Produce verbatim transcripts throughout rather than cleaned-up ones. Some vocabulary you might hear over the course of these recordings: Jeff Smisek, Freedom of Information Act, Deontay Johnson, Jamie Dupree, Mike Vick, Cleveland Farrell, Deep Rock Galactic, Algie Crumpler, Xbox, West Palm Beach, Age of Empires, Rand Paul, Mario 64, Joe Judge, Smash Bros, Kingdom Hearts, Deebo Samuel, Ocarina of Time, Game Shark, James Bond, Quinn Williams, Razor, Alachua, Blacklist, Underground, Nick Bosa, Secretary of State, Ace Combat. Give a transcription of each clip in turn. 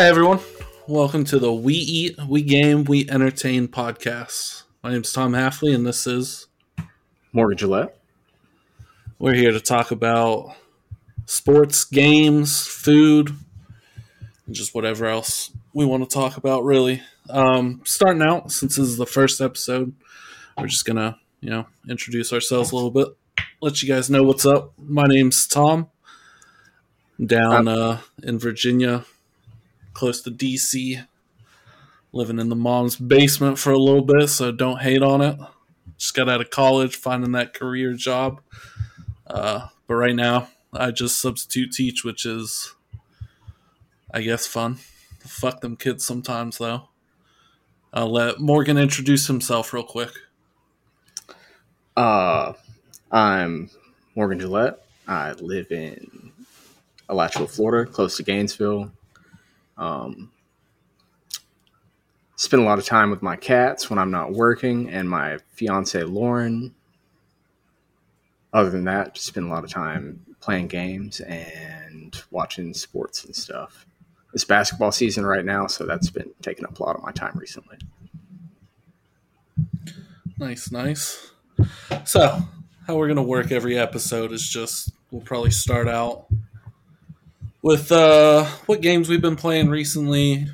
Hi everyone, welcome to the We Eat, We Game, We Entertain podcast. My name's Tom Halfley and this is Morgan Gillette. We're here to talk about sports, games, food, and just whatever else we want to talk about really. Um, starting out, since this is the first episode, we're just going to, you know, introduce ourselves a little bit, let you guys know what's up. My name's Tom. I'm down uh, in Virginia, close to D C, living in the mom's basement for a little bit, so don't hate on it. Just got out of college, finding that career job. Uh, but right now, I just substitute teach, which is, I guess, fun. Fuck them kids sometimes, though. I'll let Morgan introduce himself real quick. Uh, I'm Morgan Gillette. I live in Alachua, Florida, close to Gainesville. Um, spend a lot of time with my cats when I'm not working and my fiance, Lauren. Other than that, just spend a lot of time playing games and watching sports and stuff. It's basketball season right now, so that's been taking up a lot of my time recently. Nice, nice. So, how we're going to work every episode is just, we'll probably start out with uh, what games we've been playing recently,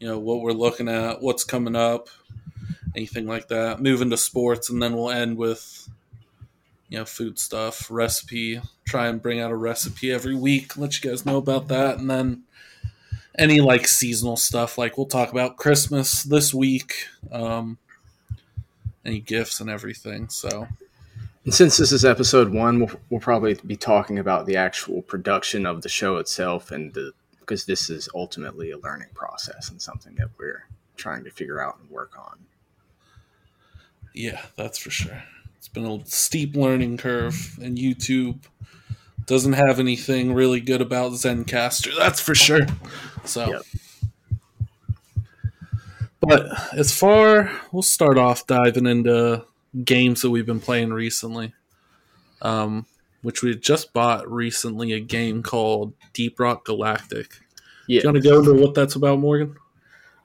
you know, what we're looking at, what's coming up, anything like that. Move into sports, and then we'll end with, you know, food stuff, recipe. Try and bring out a recipe every week, let you guys know about that. And then any, like, seasonal stuff. Like, we'll talk about Christmas this week, um, any gifts and everything, so... And since this is episode one, we'll, we'll probably be talking about the actual production of the show itself, and the, because this is ultimately a learning process and something that we're trying to figure out and work on. Yeah, that's for sure. It's been a steep learning curve, and YouTube doesn't have anything really good about Zencastr, that's for sure. So, yep. But as far, we'll start off diving into games that we've been playing recently, um, which we just bought recently, a game called Deep Rock Galactic. Yeah. Do you want to go into what that's about, Morgan?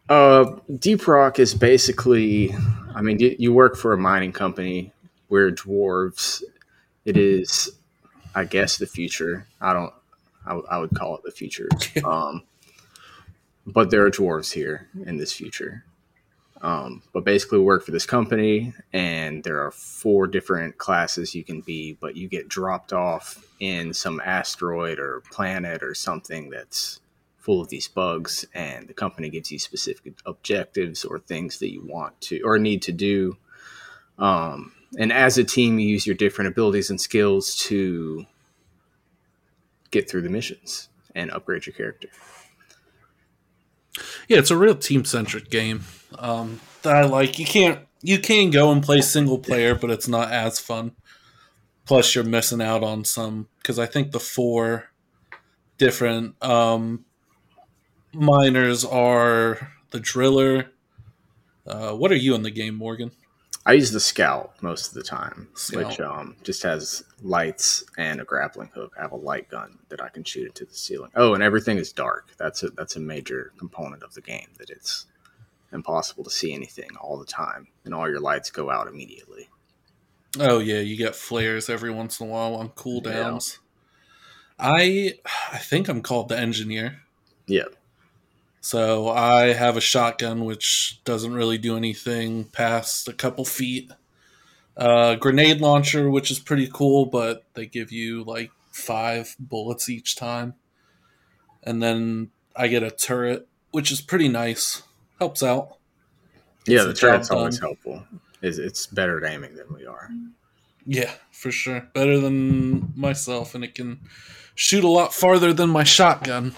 Uh, Deep Rock is basically, I mean, you, you work for a mining company. We're dwarves. It is, I guess, the future. I don't, I, I would call it the future. um, but there are dwarves here in this future. Um, but basically we work for this company, and there are four different classes you can be, but you get dropped off in some asteroid or planet or something that's full of these bugs, and the company gives you specific objectives or things that you want to or need to do. Um, and as a team, you use your different abilities and skills to get through the missions and upgrade your character. Yeah, it's a real team-centric game um, that I like. You can't, you can go and play single player, but it's not as fun. Plus, you're missing out on some, because I think the four different um, miners are the driller. Uh, what are you in the game, Morgan? I use the scout most of the time, scout. which um, just has lights and a grappling hook. I have a light gun that I can shoot into the ceiling. Oh, and everything is dark. That's a that's a major component of the game, that it's impossible to see anything all the time, and all your lights go out immediately. Oh, yeah, you get flares every once in a while on cooldowns. Yeah. I, I think I'm called the engineer. Yeah. So I have a shotgun, which doesn't really do anything past a couple feet. Uh, grenade launcher, which is pretty cool, but they give you like five bullets each time. And then I get a turret, which is pretty nice. Helps out. Yeah, the turret's always helpful. It's, it's better at aiming than we are. Yeah, for sure. Better than myself, and it can shoot a lot farther than my shotgun.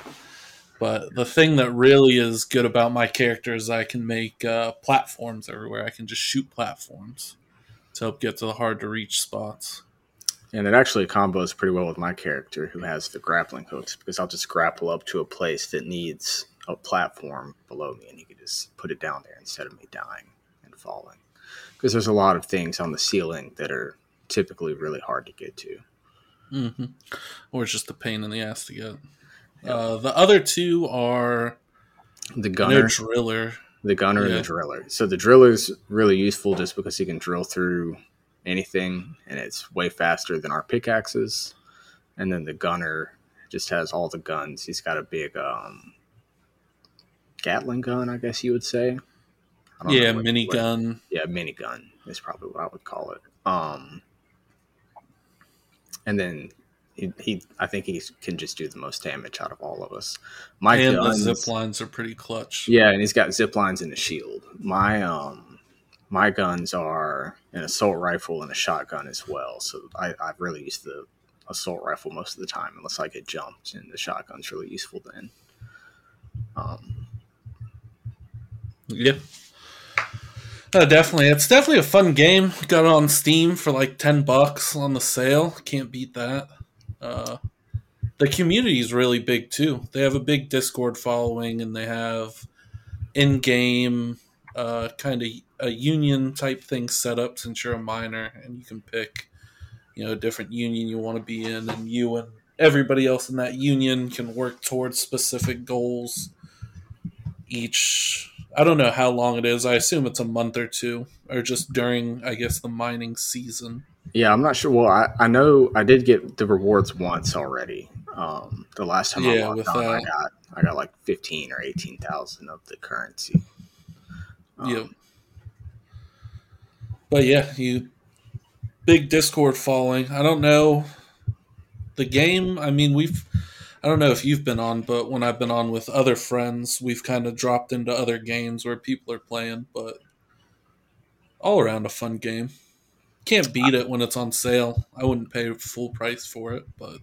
But the thing that really is good about my character is I can make uh, platforms everywhere. I can just shoot platforms to help get to the hard-to-reach spots. And it actually combos pretty well with my character, who has the grappling hooks, because I'll just grapple up to a place that needs a platform below me, and you can just put it down there instead of me dying and falling. Because there's a lot of things on the ceiling that are typically really hard to get to. Mm-hmm. Or it's just a pain in the ass to get. Uh, the other two are the gunner, driller, the gunner, yeah. and the driller. So the driller's really useful just because he can drill through anything, and it's way faster than our pickaxes. And then the gunner just has all the guns. He's got a big um, Gatling gun, I guess you would say. I don't yeah, know what, mini what, gun. Yeah, mini gun is probably what I would call it. Um, and then he, he, I think he can just do the most damage out of all of us. My and guns, the zip lines are pretty clutch. Yeah, and he's got zip lines and a shield. My um, my guns are an assault rifle and a shotgun as well. So I, I really use the assault rifle most of the time, unless I get jumped, and the shotgun's really useful then. Um, yeah. Uh, definitely. It's definitely a fun game. Got it on Steam for like ten bucks on the sale. Can't beat that. Uh, the community is really big too. They have a big Discord following, and they have in-game uh, kind of a union type thing set up since you're a miner, and you can pick, you know, a different union you want to be in, and you and everybody else in that union can work towards specific goals each. I don't know how long it is. I assume it's a month or two, or just during, I guess, the mining season. Yeah, I'm not sure. Well, I, I know I did get the rewards once already. Um, the last time yeah, I logged on, I got I got like fifteen or eighteen thousand of the currency. Um, yeah. But yeah, you big Discord following. I don't know the game. I mean, we've. I don't know if you've been on, but when I've been on with other friends, we've kind of dropped into other games where people are playing, but all around a fun game. Can't beat it when it's on sale. I wouldn't pay full price for it, but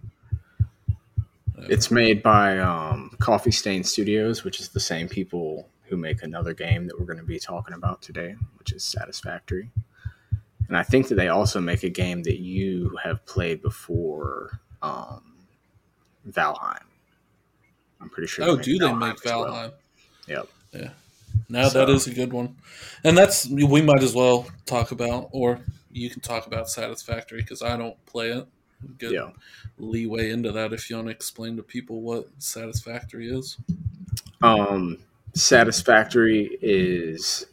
whatever. It's made by um, Coffee Stain Studios, which is the same people who make another game that we're going to be talking about today, which is Satisfactory. And I think that they also make a game that you have played before, um, Valheim. I'm pretty sure. Oh, do they make Valheim? Well. Yep. Yeah. Now so, that is a good one, and that's we might as well talk about, or you can talk about Satisfactory because I don't play it. Get yeah. leeway into that if you want to explain to people what Satisfactory is. Um, Satisfactory is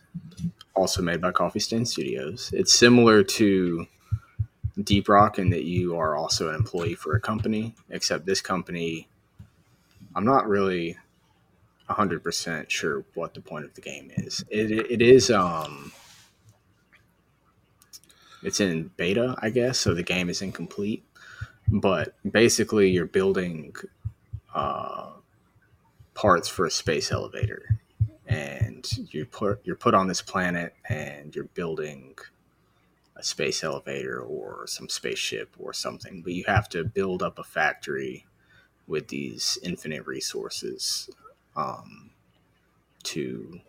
also made by Coffee Stain Studios. It's similar to Deep Rock and that you are also an employee for a company, except this company, I'm not really one hundred percent sure what the point of the game is. It It is, um, it's in beta, I guess, so the game is incomplete, but basically you're building uh, parts for a space elevator, and you put, you're put on this planet and you're building a space elevator or some spaceship or something, but you have to build up a factory with these infinite resources um, to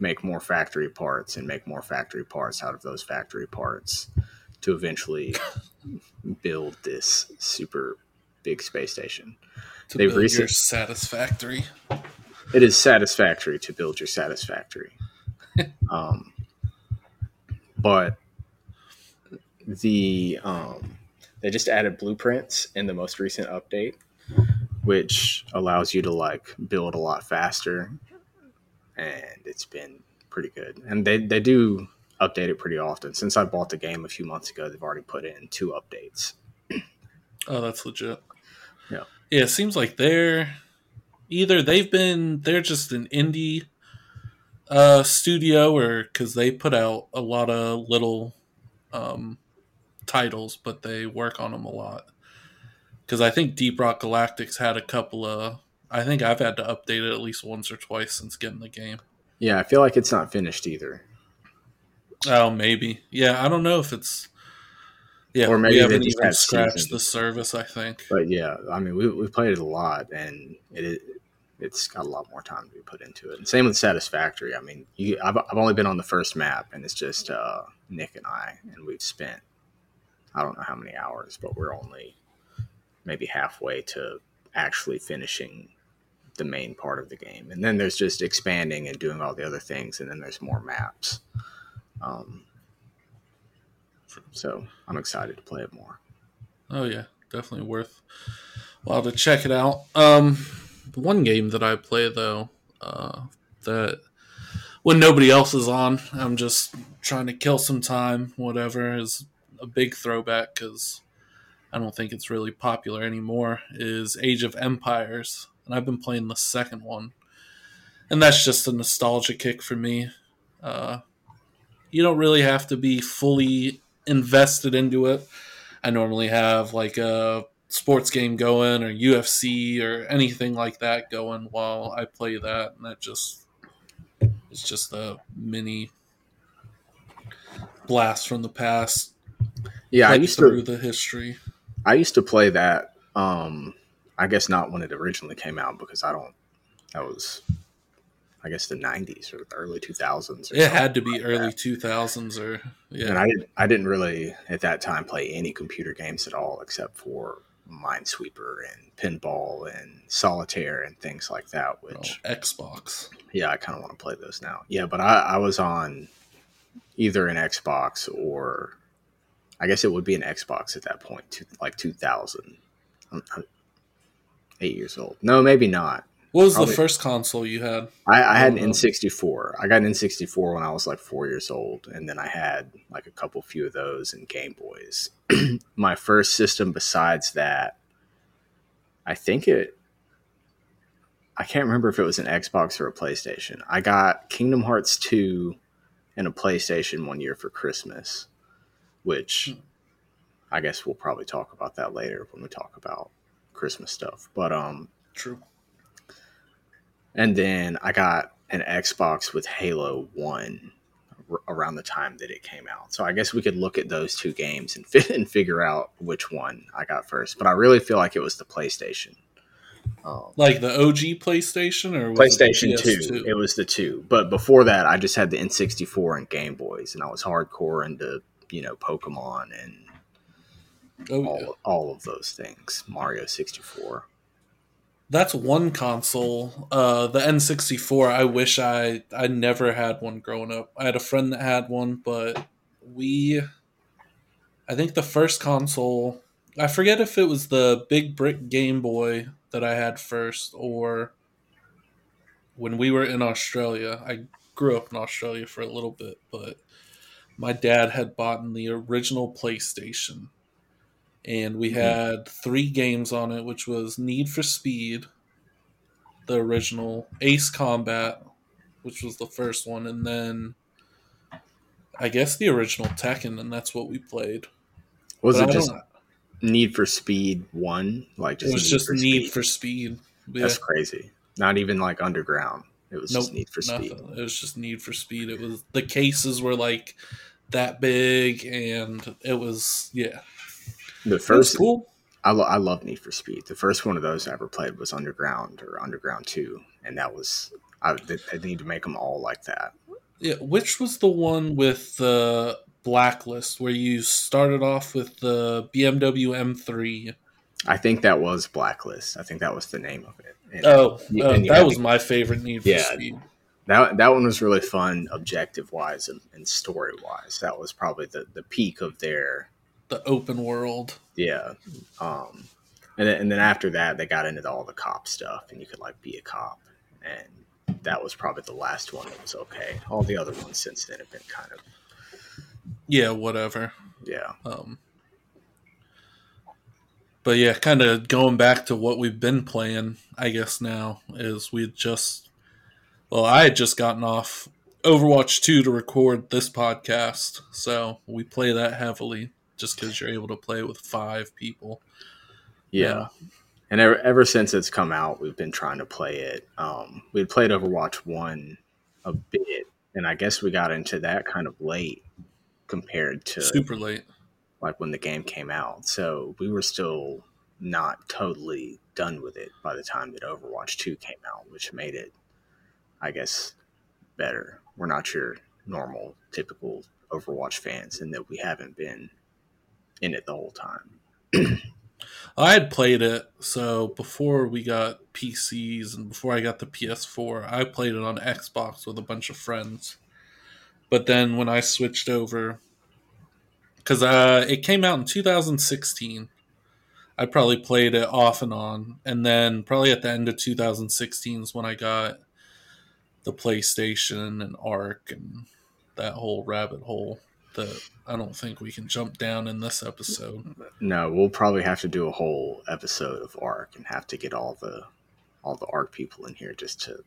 make more factory parts and make more factory parts out of those factory parts to eventually build this super big space station. To They've build recently... your Satisfactory. It is Satisfactory to build your Satisfactory. um, but The um, they just added blueprints in the most recent update, which allows you to like build a lot faster, and it's been pretty good. And they, they do update it pretty often. Since I bought the game a few months ago, they've already put in two updates. Oh, that's legit. Yeah, yeah. It seems like they're either they've been they're just an indie uh, studio, or because they put out a lot of little um. titles, but they work on them a lot, because I think Deep Rock Galactic's had a couple of I think I've had to update it at least once or twice since getting the game. Yeah, I feel like it's not finished either. Oh, maybe. Yeah, I don't know if it's yeah or maybe we haven't even have scratched seasons. The surface, I think. But yeah, I mean we we played it a lot, and it it's got a lot more time to be put into it. And same with Satisfactory. I mean you I've, I've only been on the first map, and it's just uh Nick and I, and we've spent I don't know how many hours, but we're only maybe halfway to actually finishing the main part of the game. And then there's just expanding and doing all the other things, and then there's more maps. Um, so I'm excited to play it more. Oh, yeah. Definitely worth a while to check it out. Um, the one game that I play, though, uh, that when nobody else is on, I'm just trying to kill some time, whatever, is a big throwback because I don't think it's really popular anymore, is Age of Empires. And I've been playing the second one. And that's just a nostalgia kick for me. Uh, you don't really have to be fully invested into it. I normally have like a sports game going or U F C or anything like that going while I play that. And that just, it's just a mini blast from the past. Yeah, I used to, the history. I used to play that. Um, I guess not when it originally came out because I don't. That was, I guess, the nineties or the early two thousands. Or it had to be like early that. two thousands or yeah. And I I didn't really at that time play any computer games at all except for Minesweeper and pinball and solitaire and things like that. Which oh, Xbox. Yeah, I kind of want to play those now. Yeah, but I, I was on either an Xbox or. I guess it would be an Xbox at that point, like two thousand. I'm, I'm eight years old. No, maybe not. What was Probably. the first console you had? I, I had an N sixty-four. I got an N sixty-four when I was like four years old, and then I had like a couple few of those and Game Boys. My first system besides that, I think it... I can't remember if it was an Xbox or a PlayStation. I got Kingdom Hearts two and a PlayStation one year for Christmas. Which I guess we'll probably talk about that later when we talk about Christmas stuff. But um, true. And then I got an Xbox with Halo One r- around the time that it came out. So I guess we could look at those two games and fit and figure out which one I got first. But I really feel like it was the PlayStation, um, like the O G PlayStation or was PlayStation it Two. It was the two. But before that, I just had the N sixty-four and Game Boys, and I was hardcore into. You know, Pokemon and oh, all, yeah. all of those things. Mario sixty-four. That's one console. Uh, the N sixty-four, I wish I, I never had one growing up. I had a friend that had one, but we... I think the first console... I forget if it was the Big Brick Game Boy that I had first or when we were in Australia. I grew up in Australia for a little bit, but... My dad had bought the original PlayStation, and we had three games on it, which was Need for Speed, the original, Ace Combat, which was the first one, and then I guess the original Tekken, and that's what we played. Was but it just Need for Speed one? Like just it was Need just for Need Speed. for Speed. Yeah. That's crazy. Not even like Underground. It was nope, just Need for Speed. Nothing. It was just Need for Speed. It was the cases were like... that big, and it was, yeah. The first, cool. I, lo- I love Need for Speed. The first one of those I ever played was Underground or Underground two, and that was, I, they, they need to make them all like that. Yeah, which was the one with the Blacklist, where you started off with the B M W M three? I think that was Blacklist. I think that was the name of it. And, oh, and, oh and that was to, my favorite Need for yeah, Speed. That that one was really fun, objective-wise and, and story-wise. That was probably the, the peak of their... The open world. Yeah. Um, and, then, and then after that, they got into the, all the cop stuff, and you could, like, be a cop. And that was probably the last one that was okay. All the other ones since then have been kind of... Yeah, whatever. Yeah. Um, but, yeah, kind of going back to what we've been playing, I guess, now, is we just... Well, I had just gotten off Overwatch two to record this podcast, so we play that heavily just because you're able to play it with five people. Yeah, yeah. And ever, ever since it's come out, we've been trying to play it. Um, we played Overwatch one a bit, and I guess we got into that kind of late compared to... Super late. Like when the game came out, so we were still not totally done with it by the time that Overwatch two came out, which made it I guess, better. We're not your normal, typical Overwatch fans in that we haven't been in it the whole time. I had played it, so before we got P Cs and before I got the P S four, I played it on Xbox with a bunch of friends. But then when I switched over, because uh, it came out in two thousand sixteen, I probably played it off and on. And then probably at the end of two thousand sixteen is when I got... the PlayStation and Ark and that whole rabbit hole that I don't think we can jump down in this episode. No, we'll probably have to do a whole episode of Ark and have to get all the all the Ark people in here just to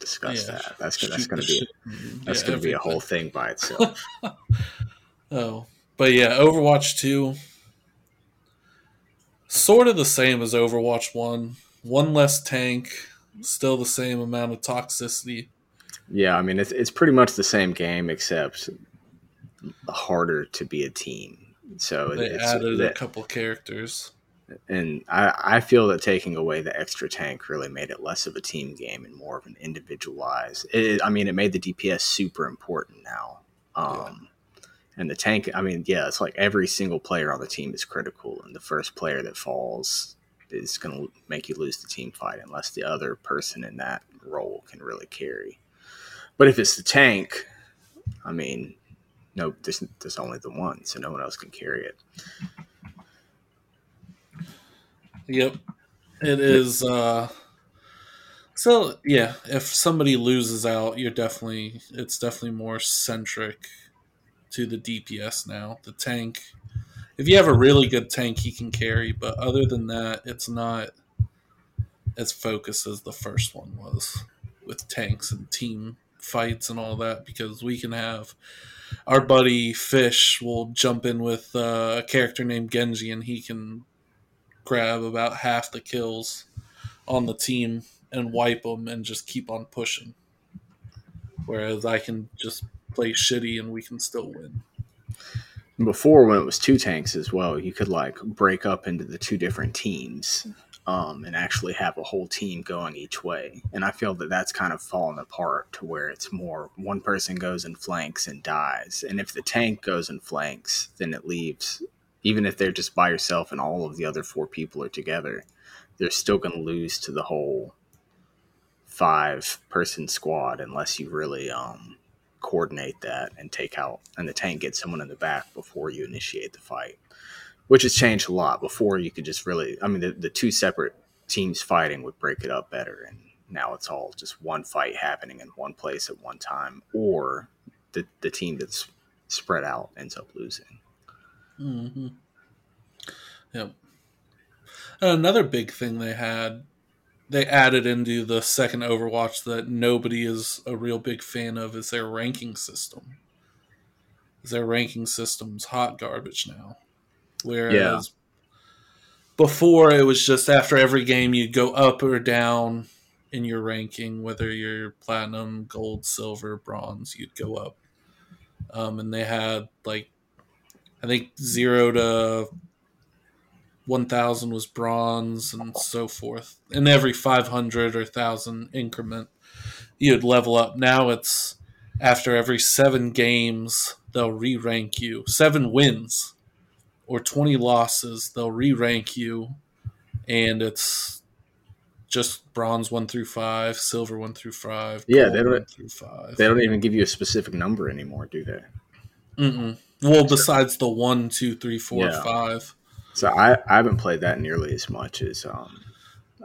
discuss yeah, that. That's that's going to be that's yeah, going to be a whole thing by itself. Oh, but yeah, Overwatch two, sort of the same as Overwatch one. One less tank, still the same amount of toxicity. Yeah, I mean, it's it's pretty much the same game, except harder to be a team. So They it's, added that, a couple characters. And I, I feel that taking away the extra tank really made it less of a team game and more of an individualized. It, I mean, it made the D P S super important now. Um, yeah. And the tank, I mean, yeah, it's like every single player on the team is critical, and the first player that falls is going to make you lose the team fight unless the other person in that role can really carry. But if it's the tank, I mean, no, there's, there's only the one, so no one else can carry it. Yep. It is. Uh, so, yeah, if somebody loses out, you're definitely, it's definitely more centric to the D P S now. The tank, if you have a really good tank, he can carry, but other than that, it's not as focused as the first one was with tanks and team fights and all that, because we can have our buddy Fish will jump in with uh, a character named Genji, and he can grab about half the kills on the team and wipe them and just keep on pushing. Whereas I can just play shitty and we can still win. Before, when it was two tanks as well, you could like break up into the two different teams um, and actually have a whole team going each way. And I feel that that's kind of fallen apart to where it's more one person goes and flanks and dies. And if the tank goes and flanks, then it leaves, even if they're just by yourself and all of the other four people are together, they're still going to lose to the whole five person squad unless you really um. coordinate that and take out, and the tank gets someone in the back before you initiate the fight, which has changed a lot. Before, you could just really, I mean, the, the two separate teams fighting would break it up better, and now it's all just one fight happening in one place at one time, or the, the team that's spread out ends up losing. Mm-hmm. Yep. Another big thing they had, they added into the second Overwatch that nobody is a real big fan of, is their ranking system. Their ranking system's hot garbage now. Whereas yeah. before, it was just after every game you'd go up or down in your ranking, whether you're platinum, gold, silver, bronze, you'd go up. Um, and they had like, I think zero to one thousand was bronze and so forth. And every five hundred or one thousand increment, you'd level up. Now it's after every seven games, they'll re-rank you. Seven wins or twenty losses, they'll re-rank you. And it's just bronze one through five, silver one through five, gold yeah, they don't, one through five. They don't even give you a specific number anymore, do they? Mm-mm. Well, besides the one, two, three, four, yeah. five. So I, I haven't played that nearly as much as um,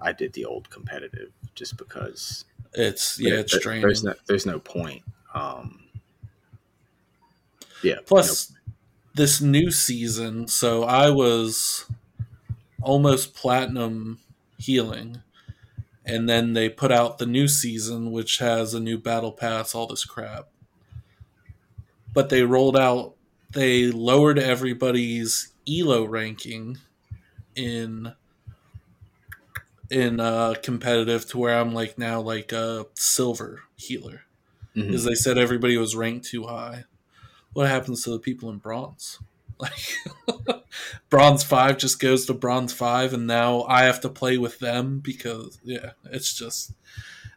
I did the old competitive, just because it's yeah, it's there, draining. There's no, there's no point. Um, yeah. Plus, no. This new season, so I was almost platinum healing, and then they put out the new season, which has a new battle pass, all this crap. But they rolled out, they lowered everybody's E L O ranking in in uh, competitive to where I'm like now like a silver healer, because mm-hmm. they said everybody was ranked too high. What happens to the people in bronze? Like bronze five just goes to bronze five, and now I have to play with them because yeah, it's just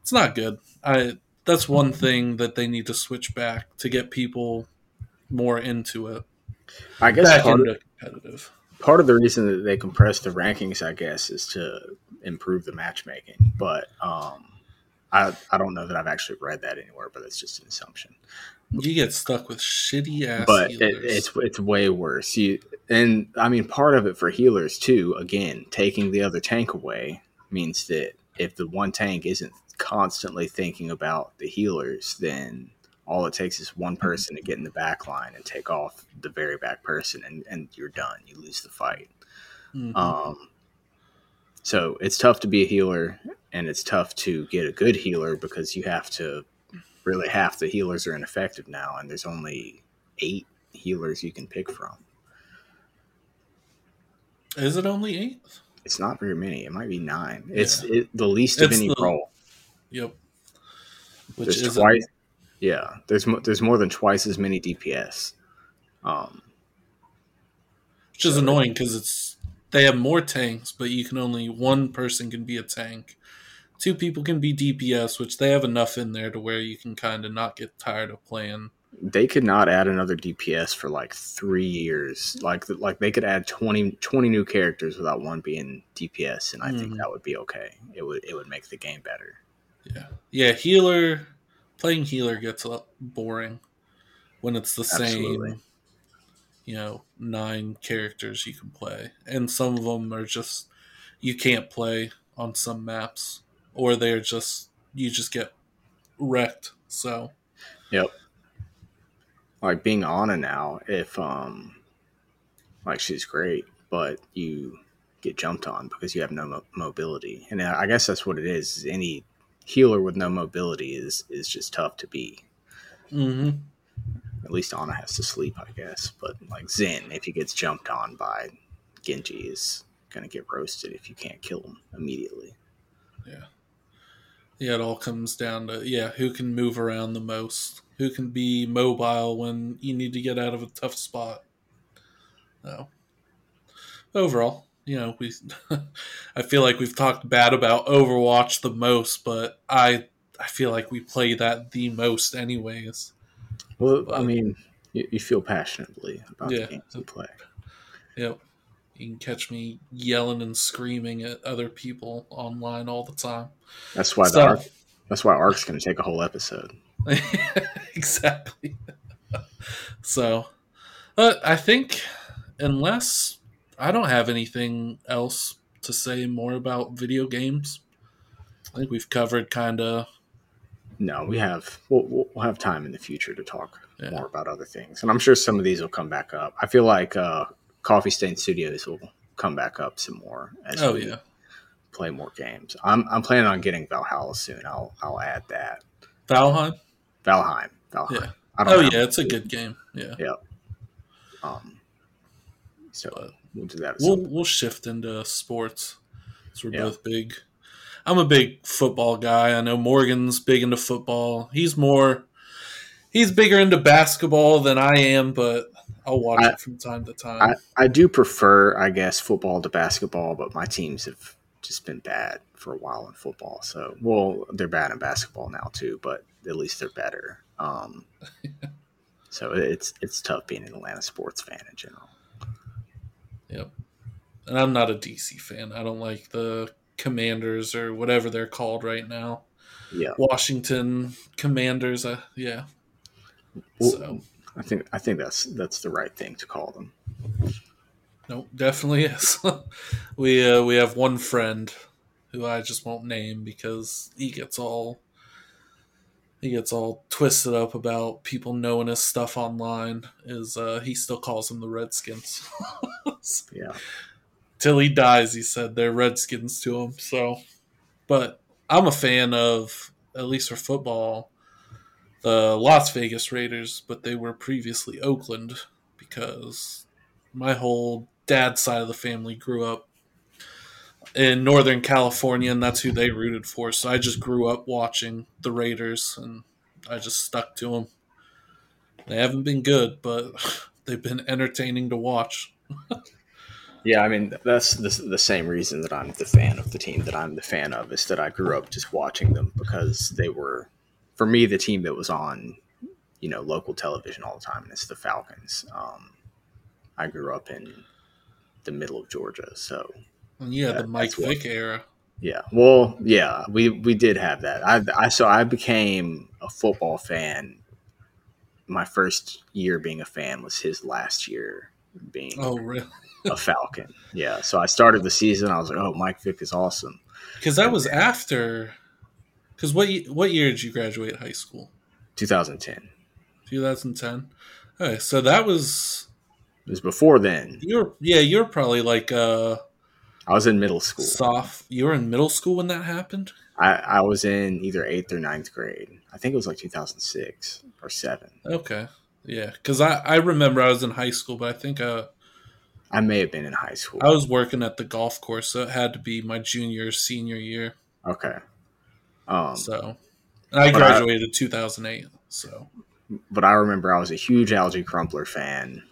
it's not good. I that's one thing that they need to switch back to get people more into it. I guess back part, into of, competitive. part of the reason that they compressed the rankings, I guess, is to improve the matchmaking. But um, I I don't know that I've actually read that anywhere, but it's just an assumption. You get stuck with shitty ass. But it, it's it's way worse. You and I mean, part of it for healers too. Again, taking the other tank away means that if the one tank isn't constantly thinking about the healers, then all it takes is one person to get in the back line and take off the very back person, and, and you're done. You lose the fight. Mm-hmm. Um, so it's tough to be a healer, and it's tough to get a good healer because you have to really half the healers are ineffective now, and there's only eight healers you can pick from. Is it only eight? It's not very many. It might be nine. Yeah. It's it, the least it's of any the, role. Yep. Which there's isn't... twice. Yeah, there's there's more than twice as many D P S, um, which is so annoying because it's they have more tanks, but you can only one person can be a tank, two people can be D P S, which they have enough in there to where you can kind of not get tired of playing. They could not add another D P S for like three years. Like like they could add twenty, twenty new characters without one being D P S, and I mm-hmm. think that would be okay. It would it would make the game better. Yeah, yeah, healer. Playing healer gets boring when it's the Absolutely. same, you know, nine characters you can play. And some of them are just, you can't play on some maps, or they're just, you just get wrecked. So, yep. Like being Ana now, if, um, like she's great, but you get jumped on because you have no mo- mobility. And I guess that's what it is, is any healer with no mobility is is just tough to be. Mm-hmm. At least Ana has to sleep, I guess. But like Zen, if he gets jumped on by Genji, is gonna get roasted if you can't kill him immediately. Yeah, yeah. It all comes down to yeah, who can move around the most, who can be mobile when you need to get out of a tough spot. No. Overall. You know, we. I feel like we've talked bad about Overwatch the most, but I I feel like we play that the most, anyways. Well, but, I mean, you, you feel passionately about yeah, the games you play. Yep, you can catch me yelling and screaming at other people online all the time. That's why so, the Ark, that's why Ark's going to take a whole episode. Exactly. So, but I think unless. I don't have anything else to say more about video games. I think we've covered kind of. No, we have. We'll, we'll have time in the future to talk yeah. more about other things. And I'm sure some of these will come back up. I feel like uh, Coffee Stain Studios will come back up some more as oh, we yeah. play more games. I'm I'm planning on getting Valhalla soon. I'll I'll add that. Valheim? Valheim. Valheim. Yeah. I don't oh, know yeah. It's a good game. Yeah. Yeah. Um, so. But. We'll do that. We'll, we'll shift into sports. So we're yeah. both big. I'm a big football guy. I know Morgan's big into football. He's more, he's bigger into basketball than I am, but I'll watch I, it from time to time. I, I do prefer, I guess, football to basketball, but my teams have just been bad for a while in football. So, well, they're bad in basketball now too, but at least they're better. Um, so it's it's tough being an Atlanta sports fan in general. Yep. And I'm not a D C fan. I don't like the Commanders or whatever they're called right now. Yeah. Washington Commanders. Uh, yeah. Well, so I think I think that's that's the right thing to call them. Nope, definitely is. we uh, we have one friend who I just won't name because he gets all he gets all twisted up about people knowing his stuff online. Is uh, he still calls them the Redskins? Yeah, till he dies, he said they're Redskins to him. So, but I'm a fan of, at least for football, the Las Vegas Raiders, but they were previously Oakland because my whole dad's side of the family grew up in Northern California, and that's who they rooted for. So I just grew up watching the Raiders, and I just stuck to them. They haven't been good, but they've been entertaining to watch. Yeah, I mean, that's the, the same reason that I'm the fan of the team that I'm the fan of is that I grew up just watching them because they were, for me, the team that was on, you know, local television all the time, and it's the Falcons. Um, I grew up in the middle of Georgia, so. Yeah, that, the Mike Vick what, era. Yeah, well, yeah, we, we did have that. I, I So I became a football fan. My first year being a fan was his last year being oh, really? a Falcon. Yeah, so I started the season. I was like, oh, Mike Vick is awesome. Because that and was then, after Because what what year did you graduate high school? twenty ten twenty ten All right, so that was... It was before then. You were, yeah, you were probably like... Uh, I was in middle school. Soft. You were in middle school when that happened? I, I was in either eighth or ninth grade. I think it was like two thousand six or seven. Okay, yeah. Because I, I remember I was in high school, but I think... Uh, I may have been in high school. I was working at the golf course, so it had to be my junior, senior year. Okay. Um, so, and I graduated in two thousand eight so... But I remember I was a huge Algie Crumpler fan.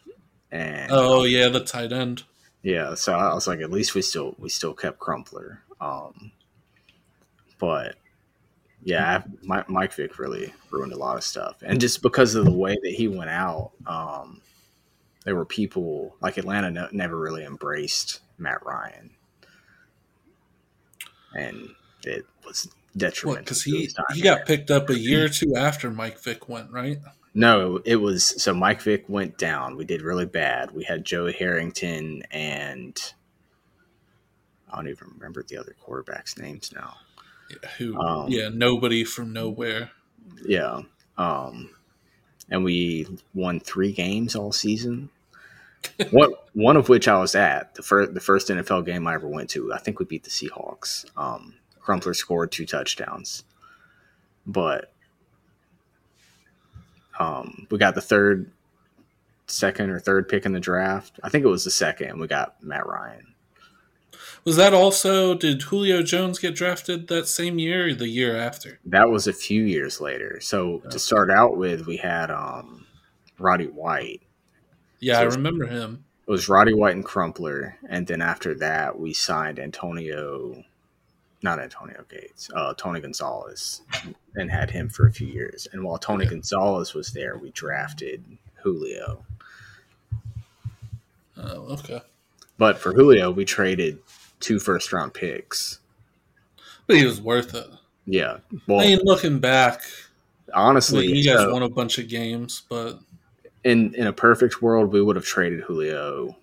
And oh yeah, the tight end. Yeah, so I was like, at least we still we still kept Crumpler. Um, but yeah, I, Mike Vick really ruined a lot of stuff, and just because of the way that he went out, um, there were people like Atlanta no, never really embraced Matt Ryan, and it was. Detriment because he he got there. picked up a year or two after Mike Vick went, right? No, it was so Mike Vick went down. We did really bad. We had Joey Harrington and I don't even remember the other quarterbacks' names now. Yeah, who? Um, yeah, nobody from nowhere. Yeah, um, and we won three games all season. One one of which I was at the first the first N F L game I ever went to. I think we beat the Seahawks. Um, Crumpler scored two touchdowns, but um, we got the third, second or third pick in the draft. I think it was the second. We got Matt Ryan. Was that also, did Julio Jones get drafted that same year or the year after? That was a few years later. So okay. to start out with, we had um, Roddy White. Yeah, so I remember it was, him. It was Roddy White and Crumpler. And then after that, we signed Antonio Not Antonio Gates, uh, Tony Gonzalez, and had him for a few years. And while Tony yeah. Gonzalez was there, we drafted Julio. Oh, okay. But for Julio, we traded two first-round picks. But he was worth it. Yeah. Well, I mean, looking back, honestly, you guys so, won a bunch of games, but in in a perfect world, we would have traded Julio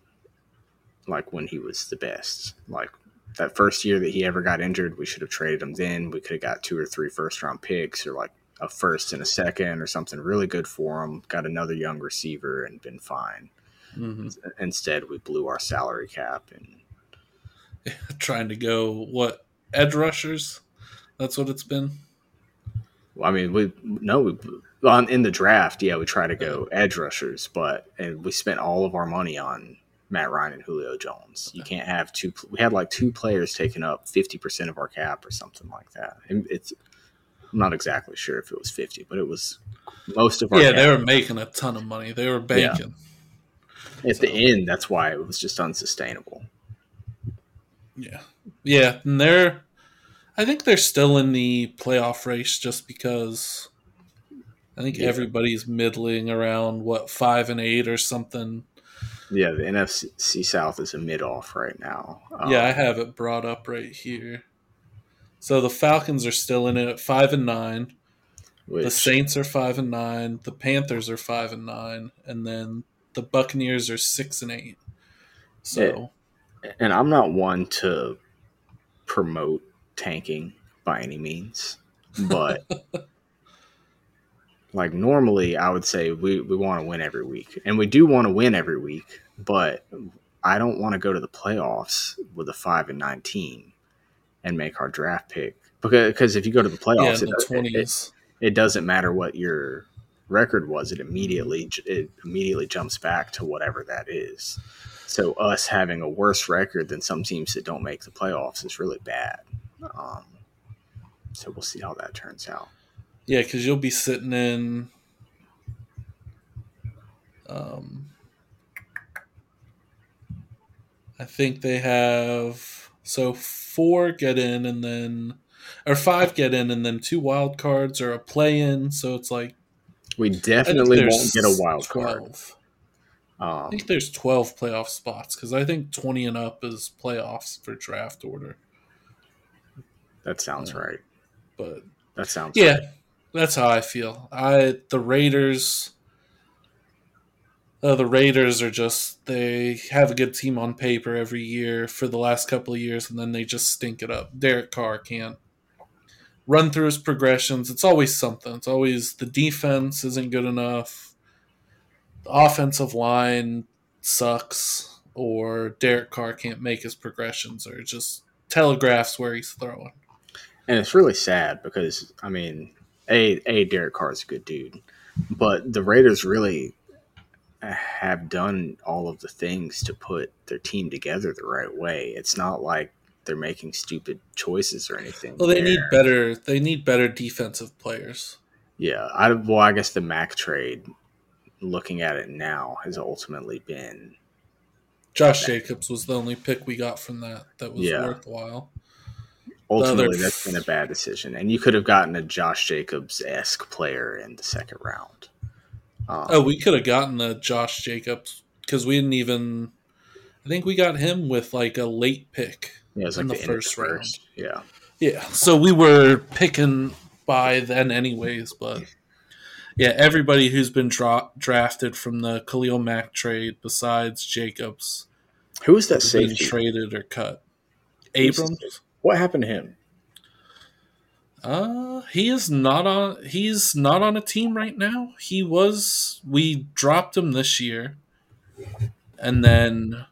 like when he was the best, like. That first year that he ever got injured, we should have traded him then. We could have got two or three first-round picks or like a first and a second or something really good for him, got another young receiver and been fine. Mm-hmm. Instead, we blew our salary cap. and yeah, Trying to go, what, edge rushers? That's what it's been? Well, I mean, we no, we on, in the draft, yeah, we try to go edge rushers, but and we spent all of our money on Matt Ryan and Julio Jones. You can't have two. We had like two players taking up fifty percent of our cap or something like that. And it's I'm not exactly sure if it was fifty, but it was most of our. Yeah, cap. They were making a ton of money. They were banking. Yeah. At so. the end, that's why it was just unsustainable. Yeah, yeah, and they're. I think they're still in the playoff race just because. I think yeah. everybody's middling around what five and eight or something. Yeah, the N F C South is a mid-off right now. Um, yeah, I have it brought up right here. So the Falcons are still in it at five and nine. Which, the Saints are five and nine. The Panthers are five and nine, and then the Buccaneers are six and eight. So, it, and I'm not one to promote tanking by any means, but. Like normally I would say we, we want to win every week and we do want to win every week, but I don't want to go to the playoffs with a five and nine team and make our draft pick because, because if you go to the playoffs, yeah, it, the it, it, it doesn't matter what your record was. It immediately, it immediately jumps back to whatever that is. So us having a worse record than some teams that don't make the playoffs is really bad. Um, so we'll see how that turns out. Yeah, because you'll be sitting in um, – I think they have – so four get in and then – or five get in and then two wild cards or a play-in. So it's like – We definitely won't get a wild card. Um, I think there's twelve playoff spots because I think twenty and up is playoffs for draft order. That sounds uh, right. But – That sounds yeah. Right. That's how I feel. I the Raiders, uh, the Raiders are just they have a good team on paper every year for the last couple of years, and then they just stink it up. Derek Carr can't run-throughs, progressions. It's always something. It's always the defense isn't good enough, the offensive line sucks, or Derek Carr can't make his progressions, or just telegraphs where he's throwing. And it's really sad because, I mean, A, a Derek Carr is a good dude, but the Raiders really have done all of the things to put their team together the right way. It's not like they're making stupid choices or anything. Well, they there. need better. They need better defensive players. Yeah, I, well, I guess the Mac trade, looking at it now, has ultimately been Josh that. Jacobs was the only pick we got from that that was yeah. worthwhile. Ultimately, other... that's been a bad decision, and you could have gotten a Josh Jacobs-esque player in the second round. Um, oh, we could have gotten a Josh Jacobs because we didn't even. I think we got him with like a late pick. Yeah, it was like in the, the first round. First. Yeah. Yeah. So we were picking by then anyways, but yeah, everybody who's been dra- drafted from the Khalil Mack trade besides Jacobs. Who is that safety? Traded or cut? Abrams? What happened to him? Uh, he is not on he's not on a team right now. He was we dropped him this year. And then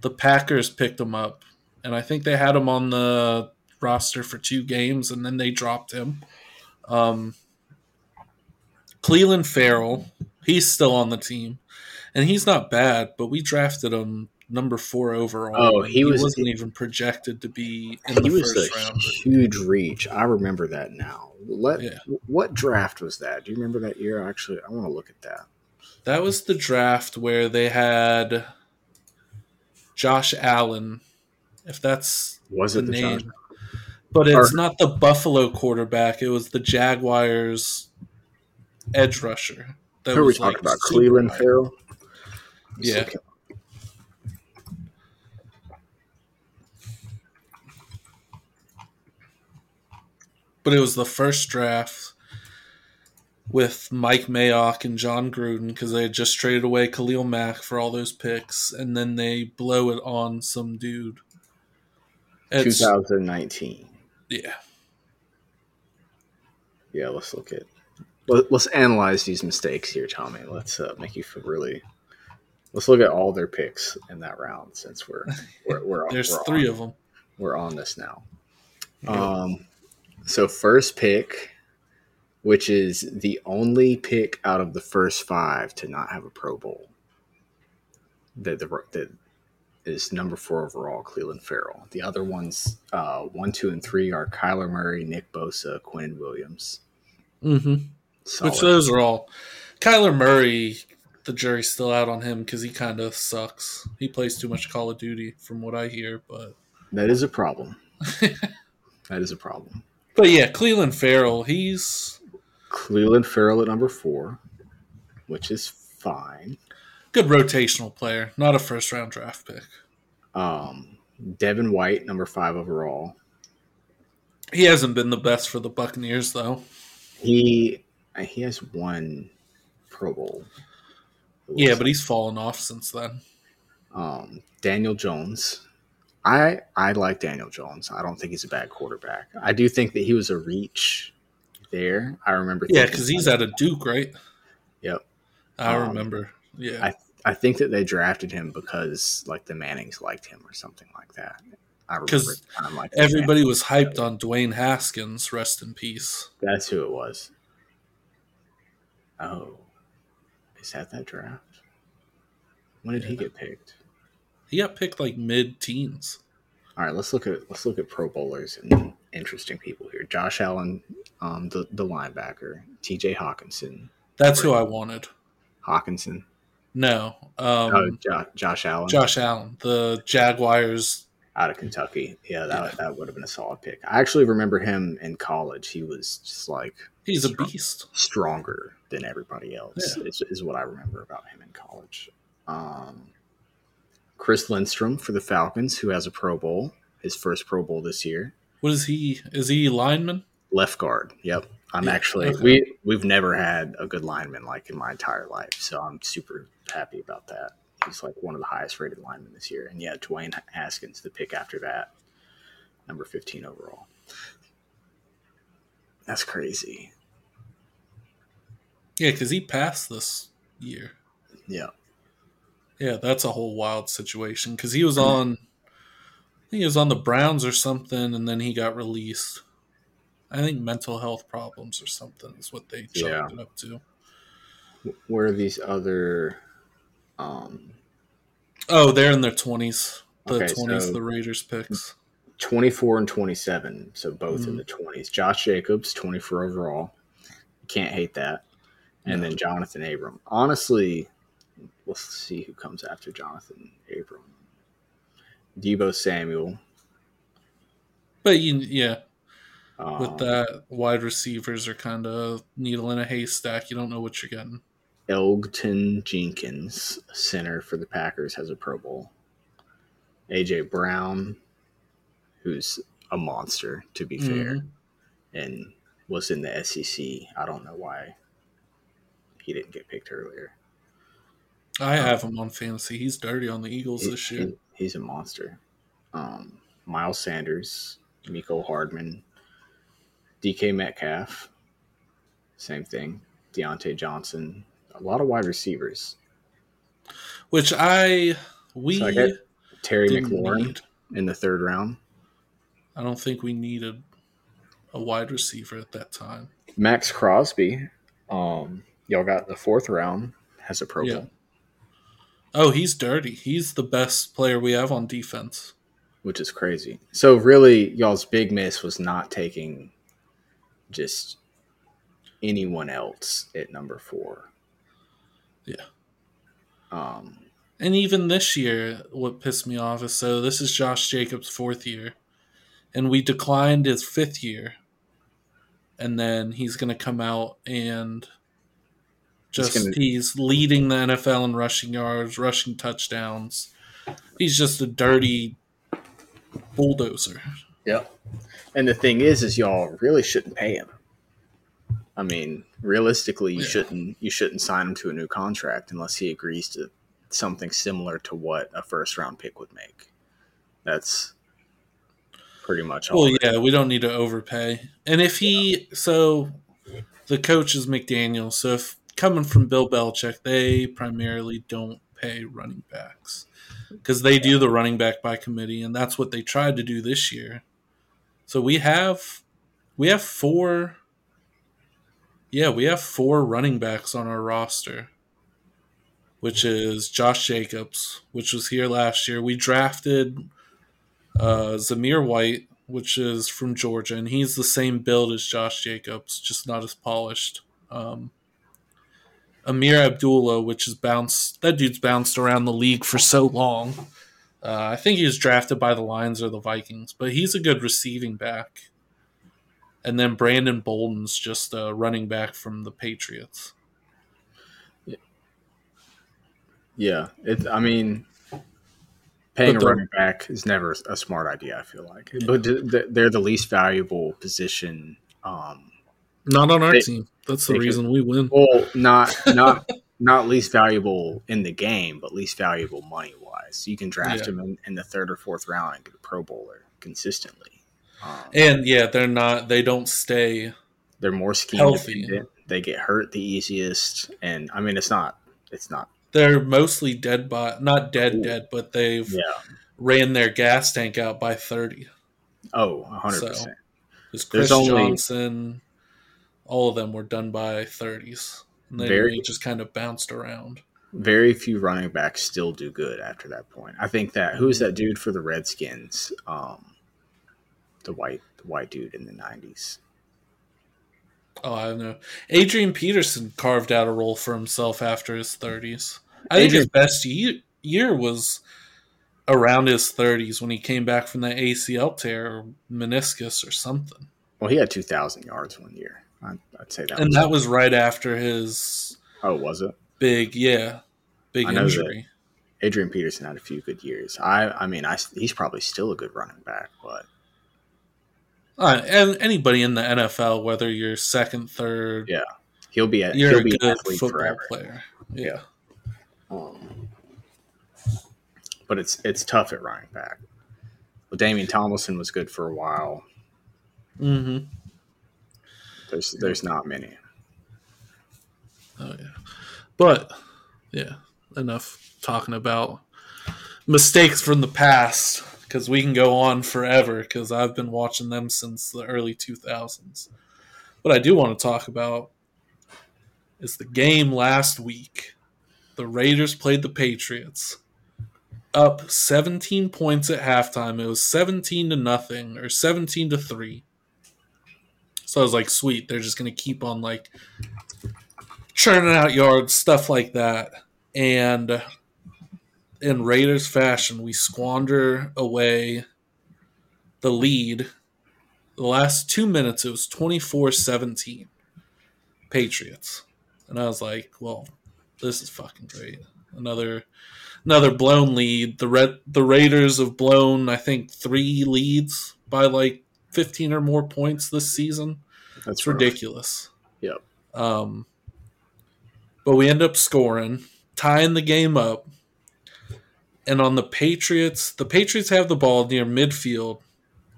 the Packers picked him up. And I think they had him on the roster for two games, and then they dropped him. Um, Cleveland Farrell, he's still on the team. And he's not bad, but we drafted him number four overall. Oh, he, he was, wasn't even projected to be in the first round. He was a huge reach. I remember that now. Let, yeah. What draft was that? Do you remember that year? Actually, I want to look at that. That was the draft where they had Josh Allen. If that's was the, the name, Josh? But it's or, not the Buffalo quarterback. It was the Jaguars edge rusher. That who was we like talking about? Cleveland Farrell. Yeah. Looking. But it was the first draft with Mike Mayock and John Gruden because they had just traded away Khalil Mack for all those picks, and then they blow it on some dude. It's, twenty nineteen. Yeah. Yeah, let's look at let, let's analyze these mistakes here, Tommy. Let's uh, make you feel really let's look at all their picks in that round since we're we're, we're There's we're three on, of them. We're on this now. Yeah. Um so first pick, which is the only pick out of the first five to not have a Pro Bowl. That the that is number four overall, Cleveland Farrell. The other ones, uh, one, two, and three are Kyler Murray, Nick Bosa, Quinn Williams. Mm-hmm. Which those are all. Kyler Murray, the jury's still out on him because he kind of sucks. He plays too much Call of Duty from what I hear. But that is a problem. That is a problem. But yeah, Cleveland Farrell, he's... Cleveland Farrell at number four, which is fine. Good rotational player, not a first-round draft pick. Um, Devin White, number five overall. He hasn't been the best for the Buccaneers, though. He he has one Pro Bowl. Yeah, but like. he's fallen off since then. Um, Daniel Jones. I I like Daniel Jones. I don't think he's a bad quarterback. I do think that he was a reach there. I remember. Yeah, because he's out of Duke, right? Yep. I um, remember. Yeah, I, I think that they drafted him because like the Mannings liked him or something like that. I remember like everybody Mannings was hyped on Dwayne Haskins, rest in peace. That's who it was. Oh, is that that draft? When did yeah. he get picked? He got picked like mid-teens. All right, let's look at let's look at Pro Bowlers and interesting people here. Josh Allen, um, the the linebacker, T J Hawkinson. That's who I wanted. Hawkinson. No, um, oh, jo- Josh Allen. Josh Allen, the Jaguars out of Kentucky. Yeah, that yeah. that would have been a solid pick. I actually remember him in college. He was just like he's strong, a beast, stronger than everybody else. Yeah. Is, is what I remember about him in college. Um, Chris Lindstrom for the Falcons, who has a Pro Bowl, his first Pro Bowl this year. What is he? Is he lineman? Left guard. Yep. I'm actually okay. we we've never had a good lineman like in my entire life, so I'm super happy about that. He's like one of the highest rated linemen this year, and yeah, Dwayne Haskins, the pick after that, number fifteen overall. That's crazy. Yeah, because he passed this year. Yeah. Yeah, that's a whole wild situation. Because he was on, I think he was on the Browns or something, and then he got released. I think mental health problems or something is what they chalked yeah. it up to. Where are these other... Um... Oh, they're in their twenties. The okay, twenties, so the Raiders picks. twenty-four and twenty-seven, so both mm. in the twenties. Josh Jacobs, twenty-four overall. Can't hate that. And no. then Jonathan Abram. Honestly, we'll see who comes after Jonathan Abram. Deebo Samuel. But, you, yeah, um, with that, wide receivers are kind of needle in a haystack. You don't know what you're getting. Elgton Jenkins, center for the Packers, has a Pro Bowl. A J Brown, who's a monster, to be fair, mm-hmm. and was in the S E C. I don't know why he didn't get picked earlier. I um, have him on fantasy. He's dirty on the Eagles he, this year. He, he's a monster. Um, Miles Sanders, Miko Hardman, D K Metcalf, same thing. Deontay Johnson, a lot of wide receivers. Which I we so I got Terry McLaurin need. in the third round. I don't think we needed a wide receiver at that time. Max Crosby, um, y'all got the fourth round, has a Pro Bowl. Yeah. Oh, he's dirty. He's the best player we have on defense. Which is crazy. So really, y'all's big miss was not taking just anyone else at number four. Yeah. Um, and even this year, what pissed me off is, so this is Josh Jacobs' fourth year. And we declined his fifth year. And then he's going to come out and just he's, gonna... he's leading the N F L in rushing yards, rushing touchdowns. He's just a dirty bulldozer. Yeah. And the thing is, is y'all really shouldn't pay him. I mean, realistically, you yeah. shouldn't you shouldn't sign him to a new contract unless he agrees to something similar to what a first-round pick would make. That's... pretty much all. Well, yeah, we don't need to overpay. And if he – so the coach is McDaniel. So if coming from Bill Belichick, they primarily don't pay running backs because they do the running back by committee, and that's what they tried to do this year. So we have we have four – yeah, we have four running backs on our roster, which is Josh Jacobs, which was here last year. We drafted – Uh, Zamir White, which is from Georgia, and he's the same build as Josh Jacobs, just not as polished. Um, Amir Abdullah, which is bounced, that dude's bounced around the league for so long. Uh, I think he was drafted by the Lions or the Vikings, but he's a good receiving back. And then Brandon Bolden's just a running back from the Patriots. Yeah, it, I mean... Paying but a running back is never a smart idea, I feel like. Yeah. But they're the least valuable position. Um, not on our they, team. That's the reason could, we win. Well, not not not least valuable in the game, but least valuable money-wise. So you can draft yeah. them in, in the third or fourth round and get a Pro Bowler consistently. Um, and, yeah, they're not – they don't stay They're more scheme-dependent. They get hurt the easiest. And, I mean, it's not it's not – They're mostly dead by, not dead Ooh. dead, but they've yeah. ran their gas tank out by thirty. Oh, one hundred percent. So, Chris There's only, Johnson, all of them were done by thirties. And they very, really just kind of bounced around. Very few running backs still do good after that point. I think that, who's that dude for the Redskins? Um, the white, the white dude in the nineties. Oh, I don't know. Adrian Peterson carved out a role for himself after his thirties. I Adrian, think his best year, year was around his thirties when he came back from the A C L tear or meniscus or something. Well, he had two thousand yards one year. I'd, I'd say that. And was that was right after his Oh, was it? Big, yeah, big I know injury. That Adrian Peterson had a few good years. I I mean, I, he's probably still a good running back, but Uh, and anybody in the N F L, whether you're second, third, yeah, he'll be a, you're he'll a be good football forever. player. Yeah, yeah. Um, but it's it's tough at running back. Well, Damien Tomlinson was good for a while. Mm-hmm. There's there's not many. Oh yeah, but yeah, enough talking about mistakes from the past because we can go on forever because I've been watching them since the early two thousands. What I do want to talk about is the game last week. The Raiders played the Patriots, up seventeen points at halftime. It was seventeen to nothing or seventeen to three. So I was like, sweet, they're just going to keep on like churning out yards, stuff like that. And in Raiders fashion, we squander away the lead. The last two minutes, it was twenty-four seventeen Patriots. And I was like, well, this is fucking great. Another another blown lead. The Red, the Raiders have blown, I think, three leads by like fifteen or more points this season. That's it's ridiculous. Rough. Yep. Um, but we end up scoring, tying the game up. And on the Patriots, the Patriots have the ball near midfield.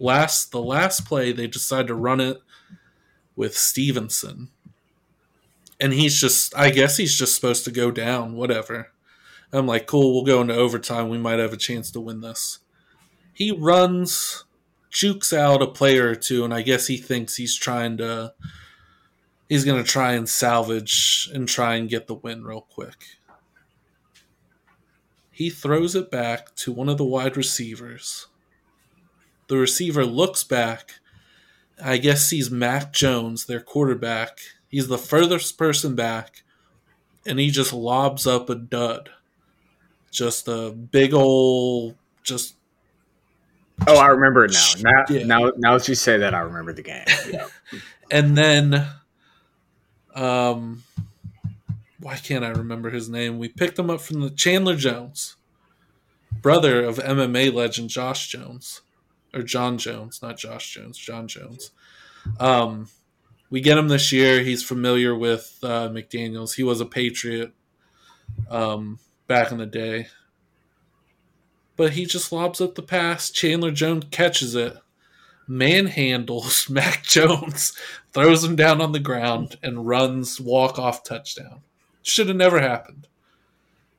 Last the last play, they decide to run it with Stevenson. And he's just, I guess he's just supposed to go down, whatever. I'm like, cool, we'll go into overtime. We might have a chance to win this. He runs, jukes out a player or two, and I guess he thinks he's trying to, he's going to try and salvage and try and get the win real quick. He throws it back to one of the wide receivers. The receiver looks back, I guess sees Mac Jones, their quarterback. He's the furthest person back, and he just lobs up a dud. Just a big old, just... Oh, I remember it now. Now, yeah. now, now that you say that, I remember the game. Yeah. And then, um, why can't I remember his name? We picked him up from the Chandler Jones, brother of M M A legend Josh Jones, or John Jones, not Josh Jones, John Jones. Um, we get him this year. He's familiar with uh, McDaniels. He was a Patriot um, back in the day. But he just lobs up the pass. Chandler Jones catches it, manhandles Mac Jones, throws him down on the ground, and runs walk-off touchdown. Should have never happened.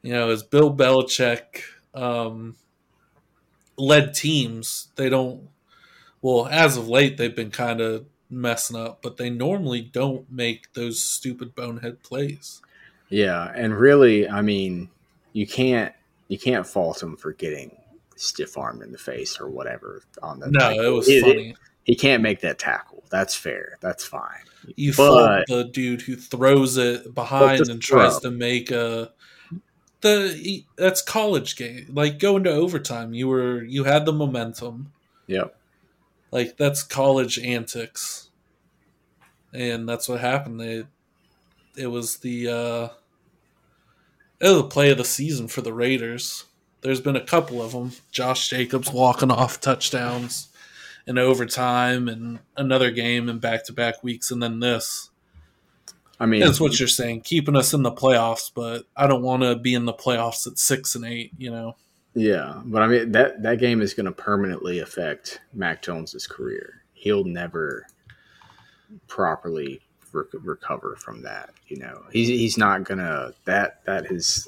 You know, as Bill Belichick um, led teams, they don't – well, as of late, they've been kind of messing up, but they normally don't make those stupid bonehead plays. Yeah, and really, I mean, you can't – You can't fault him for getting stiff-armed in the face or whatever on the. No, tackle. It was it, funny. It, he can't make that tackle. That's fair. That's fine. You fault the dude who throws it behind and throw. tries to make a the that's college game. Like go into overtime. You were you had the momentum. Yep. Like that's college antics, and that's what happened. They it was the. Uh, It was the play of the season for the Raiders. There's been a couple of them. Josh Jacobs walking off touchdowns in overtime and another game in back-to-back weeks and then this. I mean, that's what you're saying, keeping us in the playoffs, but I don't want to be in the playoffs at six and eight, you know. Yeah, but I mean, that, that game is going to permanently affect Mac Jones' career. He'll never properly recover from that, you know. He's he's not gonna that that has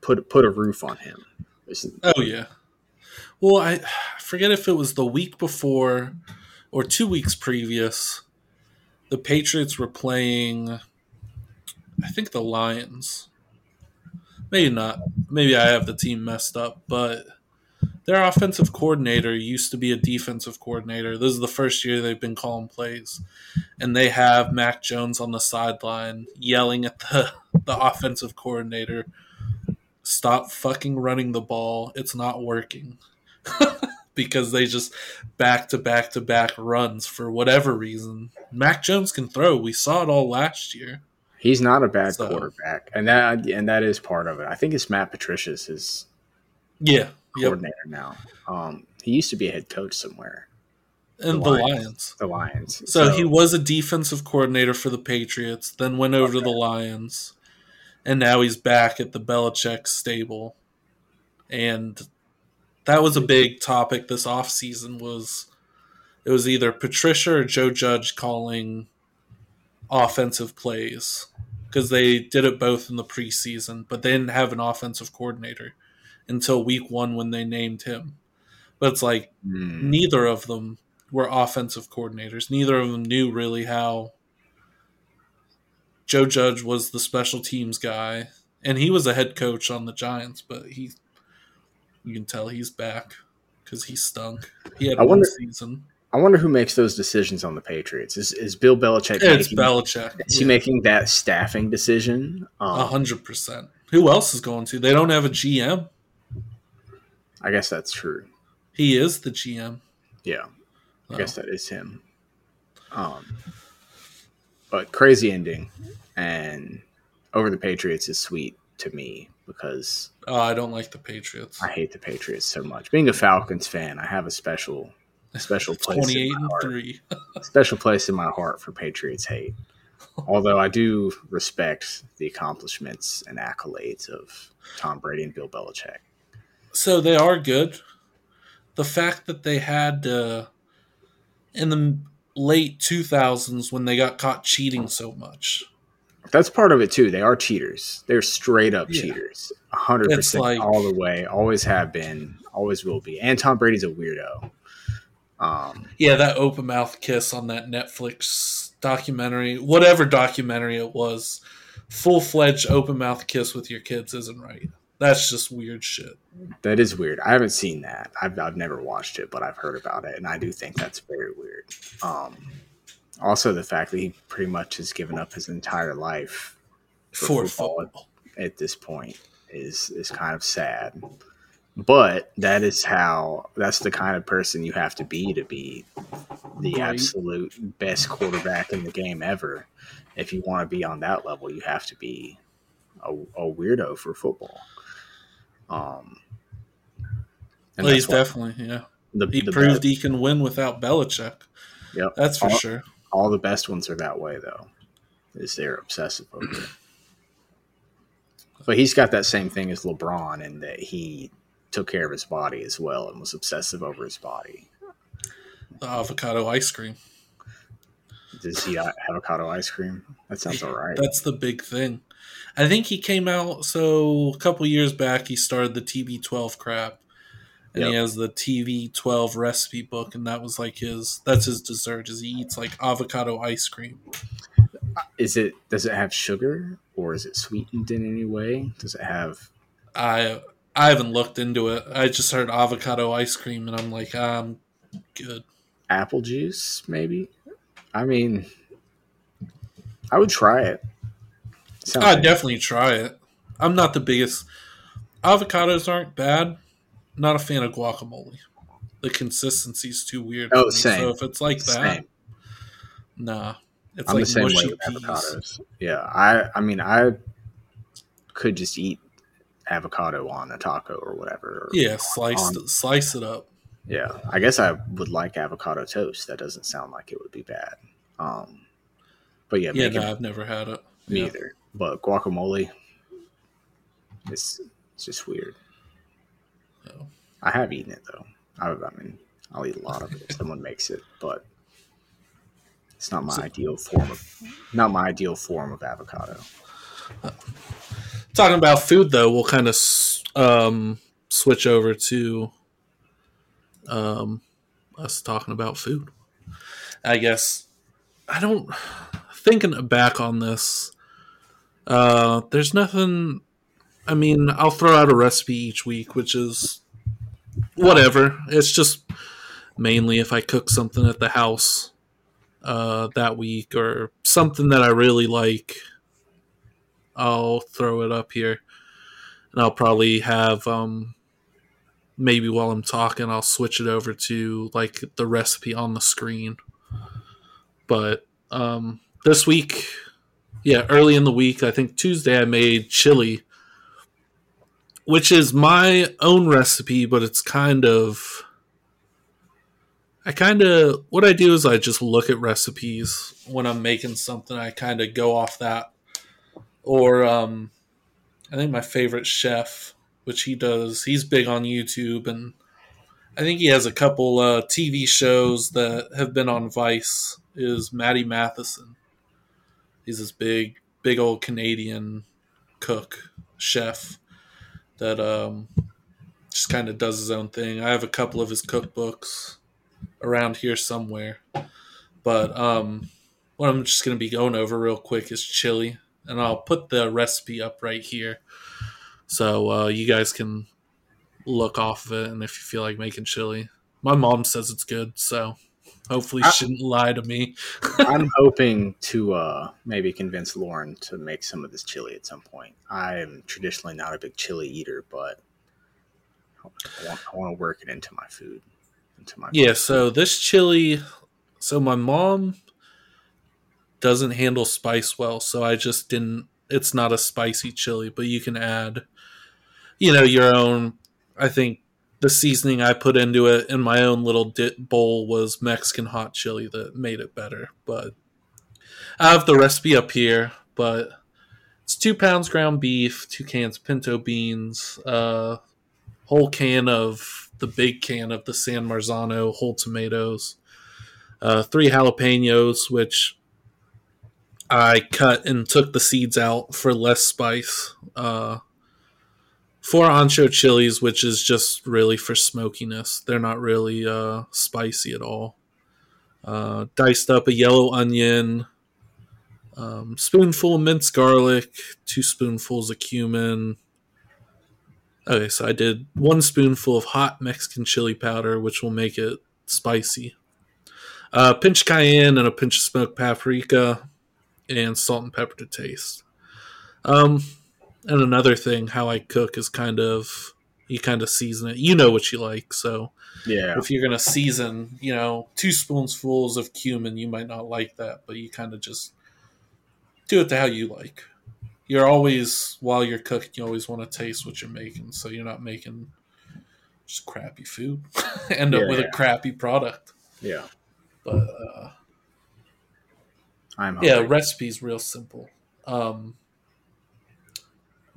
put put a roof on him. Oh yeah. Well, I forget if it was the week before or two weeks previous. The Patriots were playing, I think, the Lions. Maybe not. Maybe I have the team messed up, but their offensive coordinator used to be a defensive coordinator. This is the first year they've been calling plays. And they have Mac Jones on the sideline yelling at the, the offensive coordinator, stop fucking running the ball. It's not working. Because they just back-to-back-to-back runs for whatever reason. Mac Jones can throw. We saw it all last year. He's not a bad so. quarterback. And that and that is part of it. I think it's Matt Patricia's his yeah. coordinator yep. now. Um, he used to be a head coach somewhere. And the Lions. The Lions. The Lions. So, so he was a defensive coordinator for the Patriots, then went over okay. to the Lions, and now he's back at the Belichick stable. And that was a big topic this offseason was it was either Patricia or Joe Judge calling offensive plays, because they did it both in the preseason, but they didn't have an offensive coordinator until week one when they named him. But it's like mm. neither of them were offensive coordinators. Neither of them knew really how. Joe Judge was the special teams guy, and he was a head coach on the Giants, but he, you can tell he's back because he stunk. He had I one wonder, season. I wonder who makes those decisions on the Patriots. Is is Bill Belichick? It's making, Belichick. Is he yeah. making that staffing decision? A hundred percent. Who else is going to? They don't have a G M. I guess that's true. He is the G M. Yeah. I oh. guess that is him. Um, but crazy ending. And over the Patriots is sweet to me because... Oh, I don't like the Patriots. I hate the Patriots so much. Being a Falcons fan, I have a special special place twenty-eight in my heart. three Special place in my heart for Patriots hate. Although I do respect the accomplishments and accolades of Tom Brady and Bill Belichick. So they are good. The fact that they had uh, in the late two thousands when they got caught cheating so much. That's part of it, too. They are cheaters. They're straight up yeah. cheaters. one hundred percent it's like, all the way. Always have been. Always will be. And Tom Brady's a weirdo. Um, yeah, that open mouth kiss on that Netflix documentary, whatever documentary it was, full-fledged open mouth kiss with your kids isn't right. That's just weird shit. That is weird. I haven't seen that. I've I've never watched it, but I've heard about it, and I do think that's very weird. Um, also, the fact that he pretty much has given up his entire life for, for football, football. At, at this point is is kind of sad. But that is how that's the kind of person you have to be to be the right. absolute best quarterback in the game ever. If you want to be on that level, you have to be a, a weirdo for football. Um, well, he's definitely, yeah. The, he the proved best. He can win without Belichick. Yep. That's for all, sure. All the best ones are that way, though, is they're obsessive over it. But he's got that same thing as LeBron in that he took care of his body as well and was obsessive over his body. The avocado ice cream. Does he have avocado ice cream? That sounds all right. That's the big thing. I think he came out, so a couple years back, he started the T B twelve crap, and yep. he has the T B twelve recipe book, and that was like his, that's his dessert, is he eats like avocado ice cream. Is it, does it have sugar, or is it sweetened in any way? Does it have? I I haven't looked into it. I just heard avocado ice cream, and I'm like, I'm good. Apple juice, maybe? I mean, I would try it. Sounds I'd nice. Definitely try it. I'm not the biggest. Avocados aren't bad. Not a fan of guacamole. The consistency's too weird. Oh, same. So if it's like that, same. Nah. It's I'm like the same mushy way with avocados. Yeah, I, I mean, I could just eat avocado on a taco or whatever. Or yeah, slice on, slice it up. Yeah, I guess I would like avocado toast. That doesn't sound like it would be bad. Um, but yeah, yeah, no, it, I've never had it. Me yeah. either. But guacamole, it's, it's just weird. Oh. I have eaten it, though. I, I mean, I'll eat a lot of it if someone makes it, but it's not my so, ideal form of not my ideal form of avocado. Uh, talking about food, though, we'll kind of um, switch over to um, us talking about food. I guess I don't... Thinking back on this, uh, there's nothing. I mean, I'll throw out a recipe each week, which is whatever. It's just mainly if I cook something at the house uh, that week or something that I really like, I'll throw it up here. And I'll probably have um, maybe while I'm talking, I'll switch it over to like the recipe on the screen. But, um, this week, yeah, early in the week, I think Tuesday, I made chili, which is my own recipe, but it's kind of, I kind of, what I do is I just look at recipes when I'm making something. I kind of go off that. Or um, I think my favorite chef, which he does, he's big on YouTube, and I think he has a couple uh, T V shows that have been on Vice, is Matty Matheson. He's this big, big old Canadian cook, chef that um, just kind of does his own thing. I have a couple of his cookbooks around here somewhere. But um, what I'm just going to be going over real quick is chili. And I'll put the recipe up right here so uh, you guys can look off of it. And if you feel like making chili, my mom says it's good, so hopefully she I, shouldn't lie to me. I'm hoping to uh, maybe convince Lauren to make some of this chili at some point. I'm traditionally not a big chili eater, but I want, I want to work it into my food. Into my yeah, food. So this chili, so my mom doesn't handle spice well, so I just didn't, it's not a spicy chili, but you can add, you know, your own. I think the seasoning I put into it in my own little dip bowl was Mexican hot chili that made it better. But I have the recipe up here, but it's two pounds ground beef, two cans pinto beans, a uh, whole can of the big can of the San Marzano whole tomatoes, uh, three jalapenos, which I cut and took the seeds out for less spice. Uh, four ancho chilies, which is just really for smokiness. They're not really uh, spicy at all. Uh, diced up a yellow onion, um, spoonful of minced garlic, two spoonfuls of cumin. Okay, so I did one spoonful of hot Mexican chili powder, which will make it spicy. Uh, a pinch of cayenne and a pinch of smoked paprika, and salt and pepper to taste. Um, and another thing, how I cook is kind of, you kind of season it. You know what you like, so yeah. If you're going to season, you know, two spoonfuls of cumin, you might not like that, but you kind of just do it to how you like. You're always, while you're cooking, you always want to taste what you're making, so you're not making just crappy food. End yeah, up with yeah. a crappy product. Yeah. But, uh, I'm yeah, recipe's real simple. Um,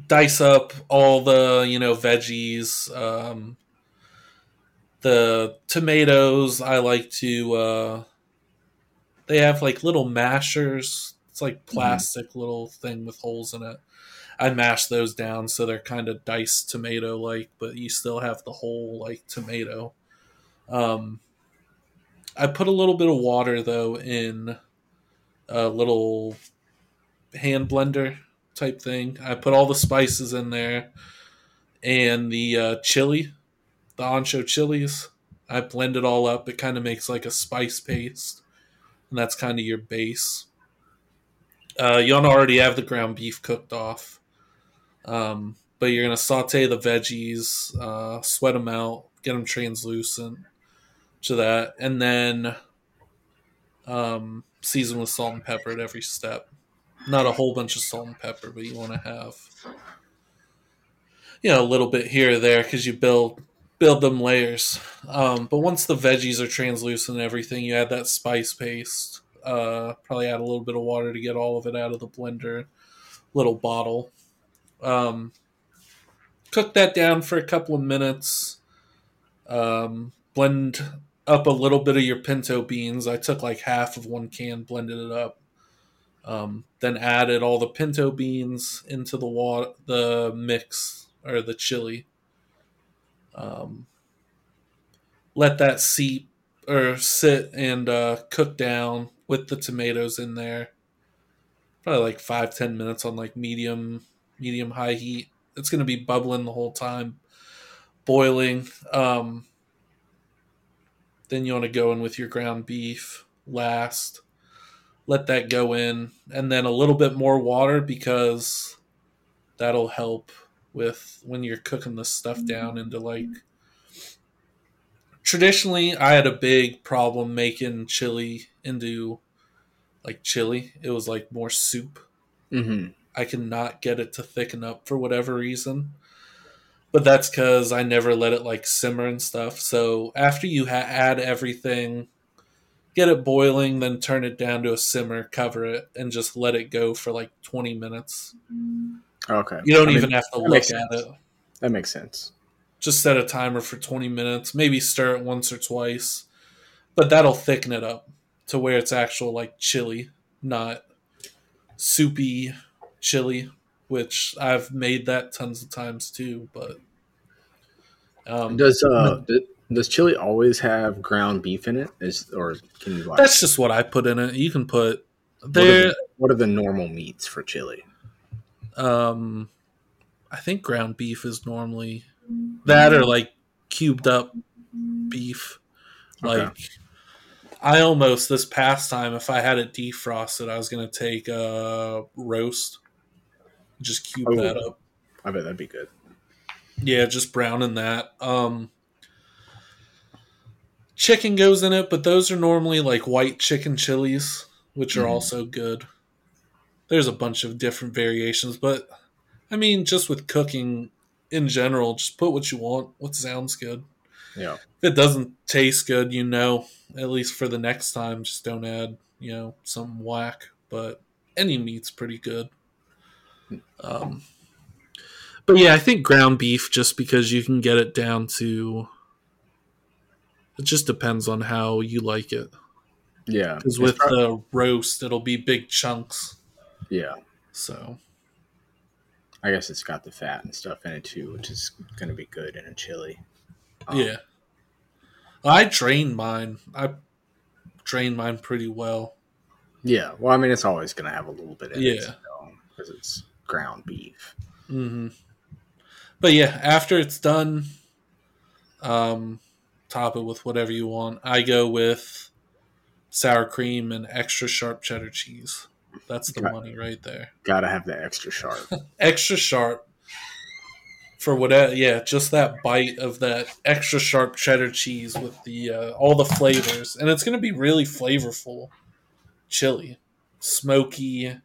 dice up all the, you know, veggies. Um, the tomatoes, I like to, uh, they have like little mashers. It's like plastic mm-hmm. little thing with holes in it. I mash those down so they're kind of diced tomato-like, but you still have the whole like tomato. Um, I put a little bit of water though in a little hand blender type thing. I put all the spices in there and the uh, chili, the ancho chilies. I blend it all up. It kind of makes like a spice paste, and that's kind of your base. Uh, you'll already have the ground beef cooked off, um, but you're going to saute the veggies, uh, sweat them out, get them translucent to that, and then um, season with salt and pepper at every step. Not a whole bunch of salt and pepper, but you want to have, you know, a little bit here or there because you build build them layers. Um, but once the veggies are translucent and everything, you add that spice paste. Uh, probably add a little bit of water to get all of it out of the blender, little bottle. Um, cook that down for a couple of minutes. Um, blend up a little bit of your pinto beans. I took like half of one can, blended it up, um, then added all the pinto beans into the water, the mix or the chili. Um, let that seep or sit and uh, cook down with the tomatoes in there. Probably like five ten minutes on like medium medium high heat. It's going to be bubbling the whole time, boiling. Um, Then you want to go in with your ground beef last. Let that go in. And then a little bit more water because that'll help with when you're cooking this stuff down into like... Traditionally, I had a big problem making chili into like chili. It was like more soup. Mm-hmm. I cannot get it to thicken up for whatever reason. But that's because I never let it like simmer and stuff. So after you ha- add everything, get it boiling, then turn it down to a simmer, cover it, and just let it go for like twenty minutes. Okay. You don't I even mean, have to look at it. That makes sense. Just set a timer for twenty minutes. Maybe stir it once or twice. But that'll thicken it up to where it's actual like chili, not soupy chili, which I've made that tons of times too. But um, does uh, does chili always have ground beef in it? Is, or can you? Like, that's just what I put in it. You can put there. What, what are the normal meats for chili? Um, I think ground beef is normally that, or like cubed up beef. Okay. Like I almost this past time, if I had it defrosted, I was gonna take a uh, roast. Just cube oh, that up. I bet that'd be good. Yeah, just browning that. Um, chicken goes in it, but those are normally like white chicken chilies, which are mm. also good. There's a bunch of different variations, but I mean, just with cooking in general, just put what you want, what sounds good. Yeah. If it doesn't taste good, you know, at least for the next time, just don't add, you know, something whack. But any meat's pretty good. Um, but yeah, I think ground beef, just because you can get it down to, it just depends on how you like it. Yeah. Because with probably the roast, it'll be big chunks. Yeah. So I guess it's got the fat and stuff in it too, which is going to be good in a chili. Um, yeah. I drain mine. I drain mine pretty well. Yeah. Well, I mean, it's always going to have a little bit in yeah. it. Yeah. So, because it's ground beef. Mm-hmm. But yeah, after it's done, um, top it with whatever you want. I go with sour cream and extra sharp cheddar cheese. That's the Got, money right there. Gotta have the extra sharp. Extra sharp. For whatever, yeah, just that bite of that extra sharp cheddar cheese with the uh, all the flavors. And it's going to be really flavorful chili. Smoky.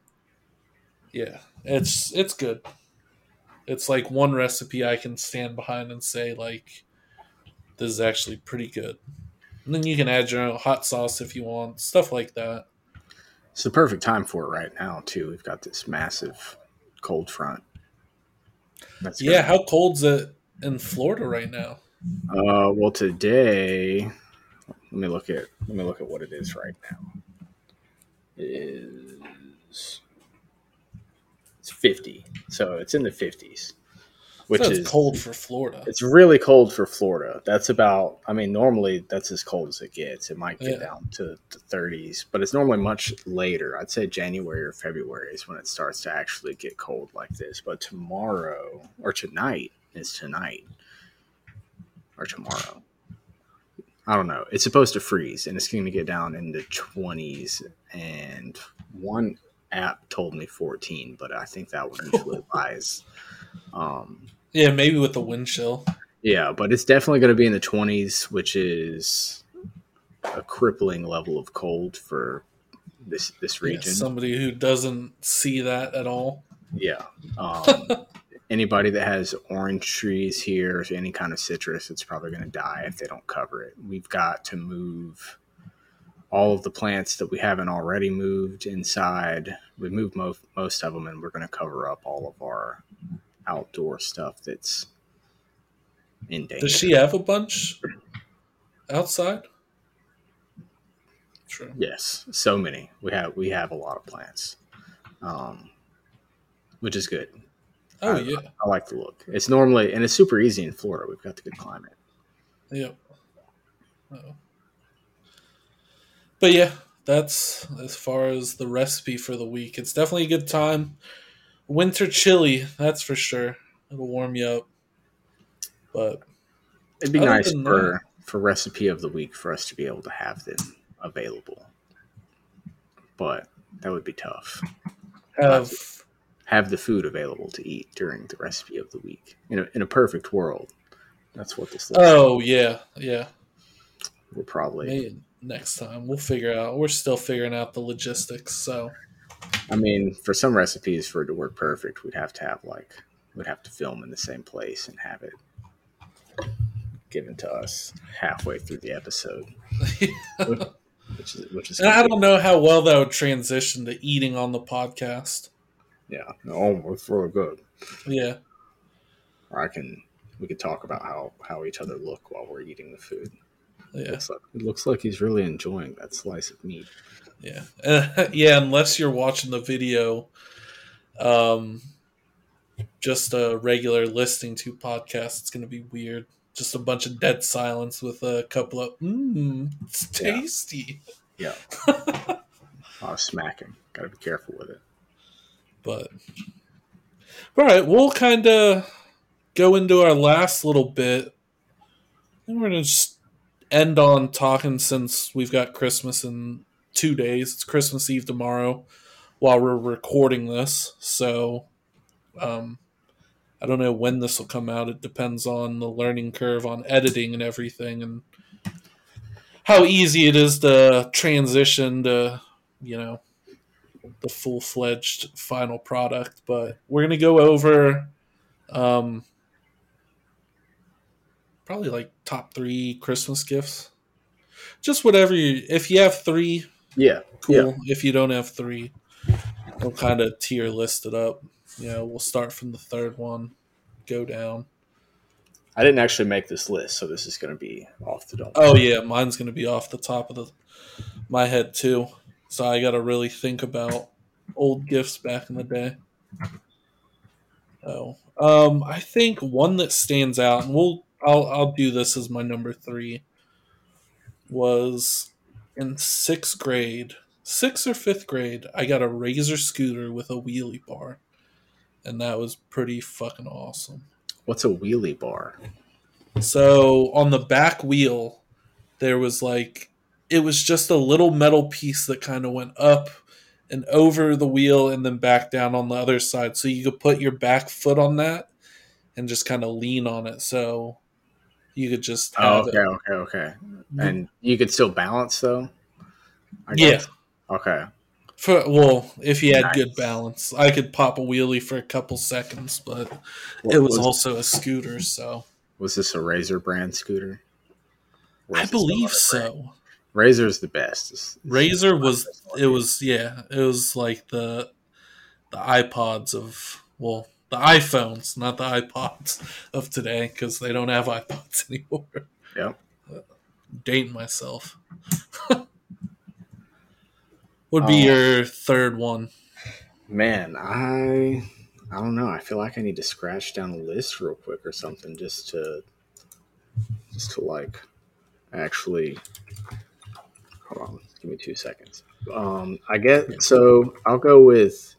Yeah, it's it's good. It's like one recipe I can stand behind and say, like, this is actually pretty good. And then you can add your own hot sauce if you want, stuff like that. It's the perfect time for it right now, too. We've got this massive cold front. That's yeah, good. How cold's it in Florida right now? Uh, well, today, let me look at let me look at what it is right now. It is fifty, so it's in the fifties, which so is cold for Florida. It's really cold for Florida. That's about, I mean, normally that's as cold as it gets. It might get yeah. down to the thirties, but it's normally much later. I'd say January or February is when it starts to actually get cold like this. But tomorrow or tonight is tonight or tomorrow. I don't know. It's supposed to freeze, and it's going to get down in the twenties and one. App told me fourteen, but I think that one flew by. Um, yeah, maybe with the wind chill. Yeah, but it's definitely going to be in the twenties, which is a crippling level of cold for this this region. Yeah, somebody who doesn't see that at all. Yeah. Um, anybody that has orange trees here, or any kind of citrus, it's probably going to die if they don't cover it. We've got to move all of the plants that we haven't already moved inside. We moved mo- most of them, and we're going to cover up all of our outdoor stuff that's in danger. Does she have a bunch outside? True. Yes, so many. We have we have a lot of plants, um, which is good. Oh, I, yeah. I, I like the look. It's normally, and it's super easy in Florida. We've got the good climate. Yep. Uh-oh. But yeah, that's as far as the recipe for the week. It's definitely a good time. Winter chili, that's for sure. It'll warm you up. But it'd be nice for, for recipe of the week for us to be able to have them available. But that would be tough. Have have the food available to eat during the recipe of the week. You know, in a perfect world, that's what this looks like. Oh, yeah, yeah. We're probably... Man. Next time we'll figure out. We're still figuring out the logistics. So, I mean, for some recipes, for it to work perfect, we'd have to have like we'd have to film in the same place and have it given to us halfway through the episode. which, which is, which is. And I don't know how well that would transition to eating on the podcast. Yeah, no, it's really good. Yeah, or I can. We could talk about how how each other look while we're eating the food. Yeah. It looks like, it looks like he's really enjoying that slice of meat. Yeah. Uh, yeah, unless you're watching the video, um, just a regular listening to podcast, it's going to be weird. Just a bunch of dead silence with a couple of, mmm, it's tasty. Yeah. yeah. Oh, smacking. Got to be careful with it. But, all right, we'll kind of go into our last little bit. And we're going to just end on talking since we've got Christmas in two days. It's Christmas Eve tomorrow while we're recording this. So, um, I don't know when this will come out. It depends on the learning curve on editing and everything and how easy it is to transition to, you know, the full-fledged final product. But we're going to go over um, probably like top three Christmas gifts. Just whatever you... If you have three, yeah, cool. Yeah. If you don't have three, we'll kind of tier list it up. Yeah, we'll start from the third one, go down. I didn't actually make this list, so this is going to be off the dome. Oh, yeah, mine's going to be off the top of the, my head, too. So I got to really think about old gifts back in the day. Oh, um, I think one that stands out, and we'll I'll I'll do this as my number three, was in sixth grade, sixth or fifth grade, I got a Razor scooter with a wheelie bar. And that was pretty fucking awesome. What's a wheelie bar? So on the back wheel, there was like, it was just a little metal piece that kind of went up and over the wheel and then back down on the other side. So you could put your back foot on that and just kind of lean on it. So you could just have it. Oh, okay, okay, okay. And you could still balance though? I guess. Yeah. Okay. For, well, if you had nice. good balance, I could pop a wheelie for a couple seconds, but what, it was, was also a scooter. So was this a Razor brand scooter? I believe so. Razor's the best. It's, it's Razor was best it was yeah it was like the the iPods of well the iPhones, not the iPods of today because they don't have iPods anymore. Yeah, dating myself. Would be um, your third one? Man, I I don't know. I feel like I need to scratch down a list real quick or something just to just to like actually hold on, give me two seconds. Um I guess so I'll go with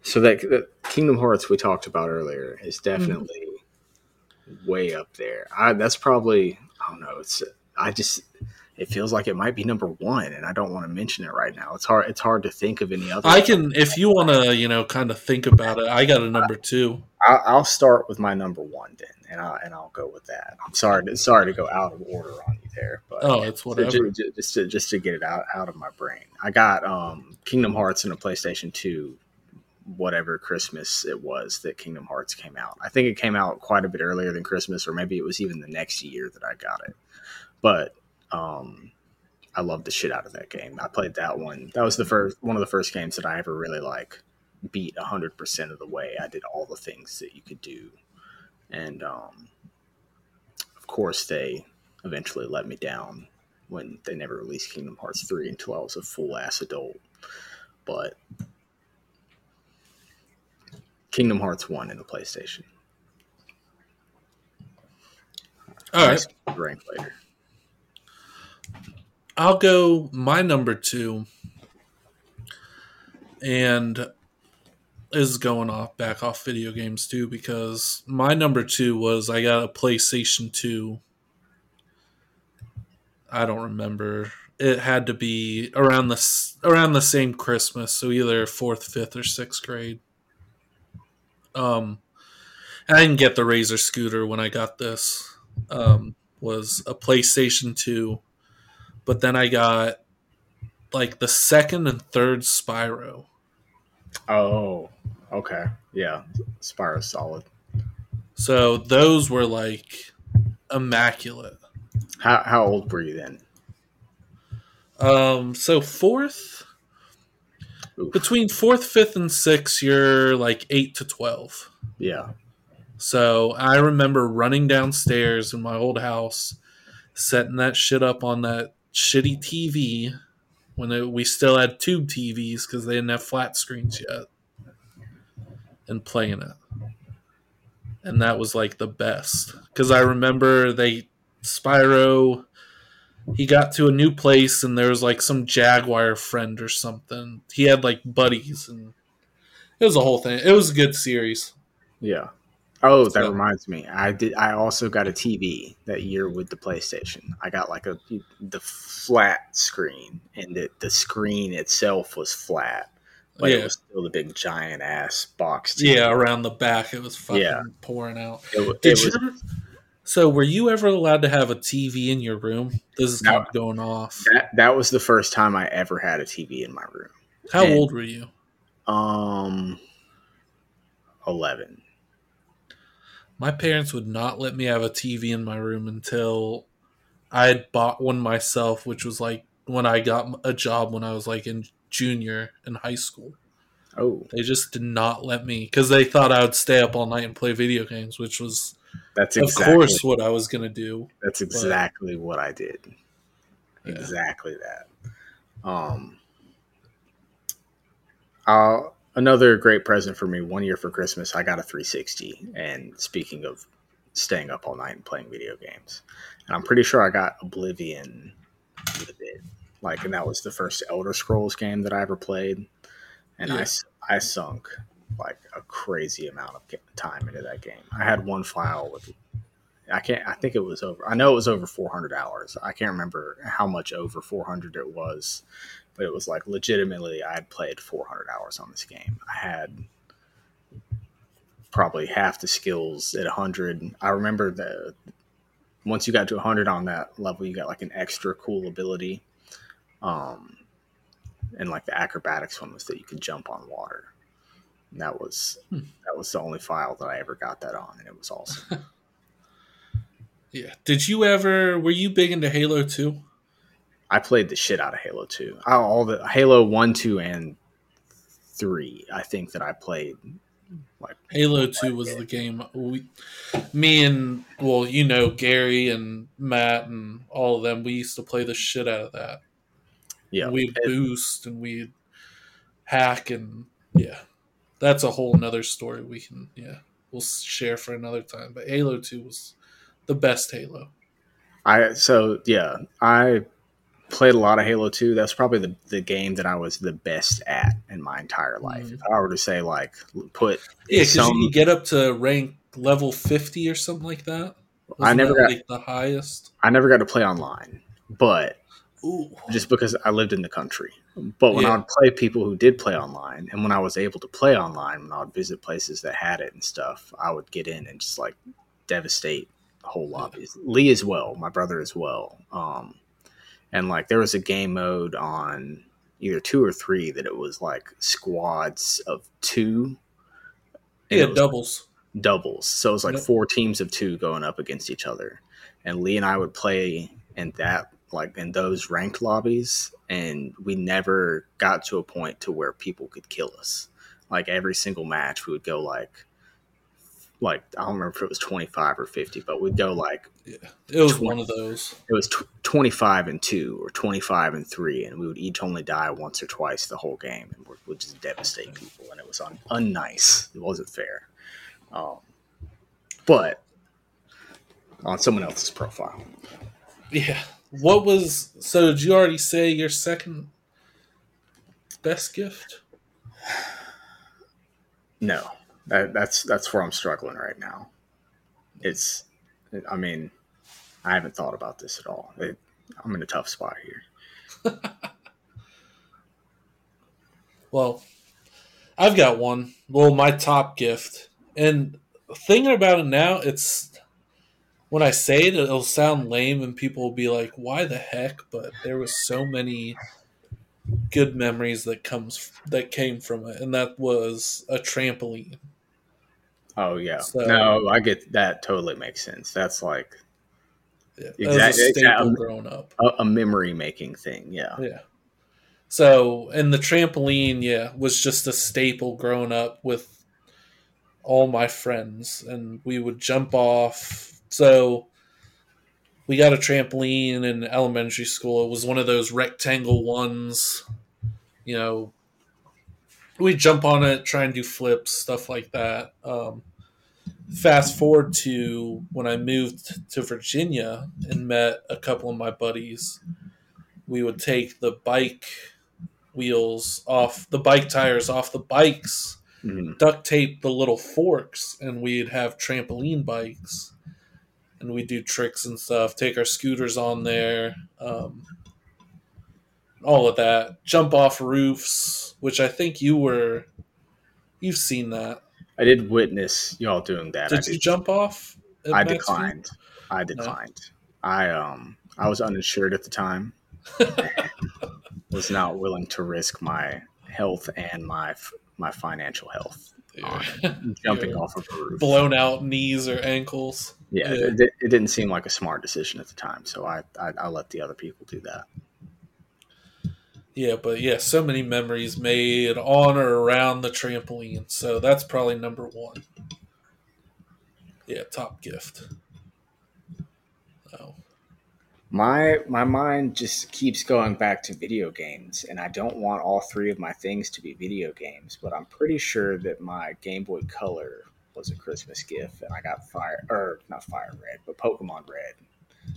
so that, that Kingdom Hearts we talked about earlier is definitely mm. way up there. I that's probably I don't know, it's I just it feels like it might be number one, and I don't want to mention it right now. It's hard. It's hard to think of any other. I can, if you want to, you know, kind of think about it. I got a number two. I, I'll start with my number one then, and I and I'll go with that. I'm sorry. To, sorry to go out of order on you there, but oh, it's whatever. So just, just to just to get it out, out of my brain, I got um, Kingdom Hearts and a PlayStation two, whatever Christmas it was that Kingdom Hearts came out. I think it came out quite a bit earlier than Christmas, or maybe it was even the next year that I got it, but. Um, I loved the shit out of that game. I played that one. That was the first one of the first games that I ever really like beat a hundred percent of the way. I did all the things that you could do, and um, of course, they eventually let me down when they never released Kingdom Hearts three until I was a full ass adult. But Kingdom Hearts one in the PlayStation. All right, rank later. I'll go my number two, and this is going off back off video games too, because my number two was I got a PlayStation two. I don't remember. It had to be around the around the same Christmas, so either fourth, fifth, or sixth grade. Um, I didn't get the Razor scooter when I got this. Um, was a PlayStation two. But then I got, like, the second and third Spyro. Oh, okay. Yeah, Spyro's solid. So those were, like, immaculate. How how old were you then? Um, so fourth, Oof. between fourth, fifth, and sixth, you're, like, eight to twelve. Yeah. So I remember running downstairs in my old house, setting that shit up on that shitty T V when it, we still had tube T Vs because they didn't have flat screens yet, and playing it. And that was like the best. Because I remember they, Spyro, he got to a new place and there was like some Jaguar friend or something. He had like buddies and it was a whole thing. It was a good series. Yeah. Oh, that so. reminds me. I did. I also got a T V that year with the PlayStation. I got like a the flat screen, and the, the screen itself was flat. But yeah. It was still the big giant ass box T V. Yeah, around the back, it was fucking yeah. pouring out. It, did it you was, ever, so, were you ever allowed to have a T V in your room? This is no, going off. That that was the first time I ever had a T V in my room. How and, old were you? Um, eleven. My parents would not let me have a T V in my room until I had bought one myself, which was like when I got a job when I was like in junior in high school. Oh. They just did not let me because they thought I would stay up all night and play video games, which was, that's exactly, of course, what I was going to do. That's exactly but, what I did. Yeah. Exactly that. Um, I'll... Another great present for me, one year for Christmas, I got a three sixty. And speaking of staying up all night and playing video games, and I'm pretty sure I got Oblivion with it. Like, and that was the first Elder Scrolls game that I ever played. And yeah. I, I sunk like a crazy amount of time into that game. I had one file with, I can't, I think it was over, I know it was over four hundred hours. I can't remember how much over four hundred it was. But it was like legitimately I had played four hundred hours on this game. I had probably half the skills at one hundred. I remember that once you got to one hundred on that level, you got like an extra cool ability. Um, and like the acrobatics one was that you could jump on water. And that was, hmm. that was the only file that I ever got that on. And it was awesome. Yeah. Did you ever, were you big into Halo two? I played the shit out of Halo two. I, all the Halo one, two, and three, I think that I played. Like Halo two was the game. We, me and, well, you know, Gary and Matt and all of them, we used to play the shit out of that. Yeah. We'd boost and we'd hack and, yeah. That's a whole nother story we can, yeah, we'll share for another time. But Halo two was the best Halo. I So, yeah, I... played a lot of Halo two. That's probably the, the game that I was the best at in my entire life. Mm-hmm. If I were to say, like, put yeah, because some... you get up to rank level fifty or something like that. Wasn't I never that got like the highest. I never got to play online, but Ooh. just because I lived in the country. But when yeah. I would play people who did play online, and when I was able to play online, when I would visit places that had it and stuff, I would get in and just like devastate the whole lobby. Yeah. Lee as well, my brother as well. Um, And, like, there was a game mode on either two or three that it was, like, squads of two. Yeah, doubles. Like doubles. So it was, like, yep. four teams of two going up against each other. And Lee and I would play in that, like, in those ranked lobbies. And we never got to a point to where people could kill us. Like, every single match we would go, like, like I don't remember if it was twenty-five or fifty, but we'd go like yeah, it was twenty, one of those. It was tw- twenty-five and two or twenty-five and three, and we would each only die once or twice the whole game, and we'd, we'd just devastate people. And it was un- unnice. It wasn't fair. Um, but on someone else's profile. Yeah. What was so? Did you already say your second best gift? No. That, that's that's where I'm struggling right now. It's, I mean, I haven't thought about this at all. It, I'm in a tough spot here. Well, I've got one. Well, my top gift. And thinking about it now, it's, when I say it, it'll sound lame and people will be like, why the heck? But there was so many good memories that comes that came from it. And that was a trampoline. Oh yeah, so, no, I get that. Totally makes sense. That's like yeah, that exactly was a staple growing up, a, a memory making thing. Yeah, yeah. So and the trampoline, yeah, was just a staple growing up with all my friends, and we would jump off. So we got a trampoline in elementary school. It was one of those rectangle ones, you know. We jump on it, try and do flips, stuff like that. Um, fast forward to when I moved to Virginia and met a couple of my buddies. We would take the bike wheels off, the bike tires off the bikes, mm-hmm. duct tape the little forks, and we'd have trampoline bikes. And we'd do tricks and stuff, take our scooters on there, um, all of that. Jump off roofs, which I think you were, you've seen that. I did witness y'all doing that. Did, did. you jump off? I declined. I declined. No. I um I was uninsured at the time. Was not willing to risk my health and my my financial health on jumping off of a roof. Blown out knees or ankles. Yeah, yeah. It, it didn't seem like a smart decision at the time, so I, I I let the other people do that. Yeah, but yeah, so many memories made on or around the trampoline. So that's probably number one. Yeah, top gift. Oh. My my mind just keeps going back to video games, and I don't want all three of my things to be video games, but I'm pretty sure that my Game Boy Color was a Christmas gift, and I got Fire, or not Fire Red, but Pokemon Red.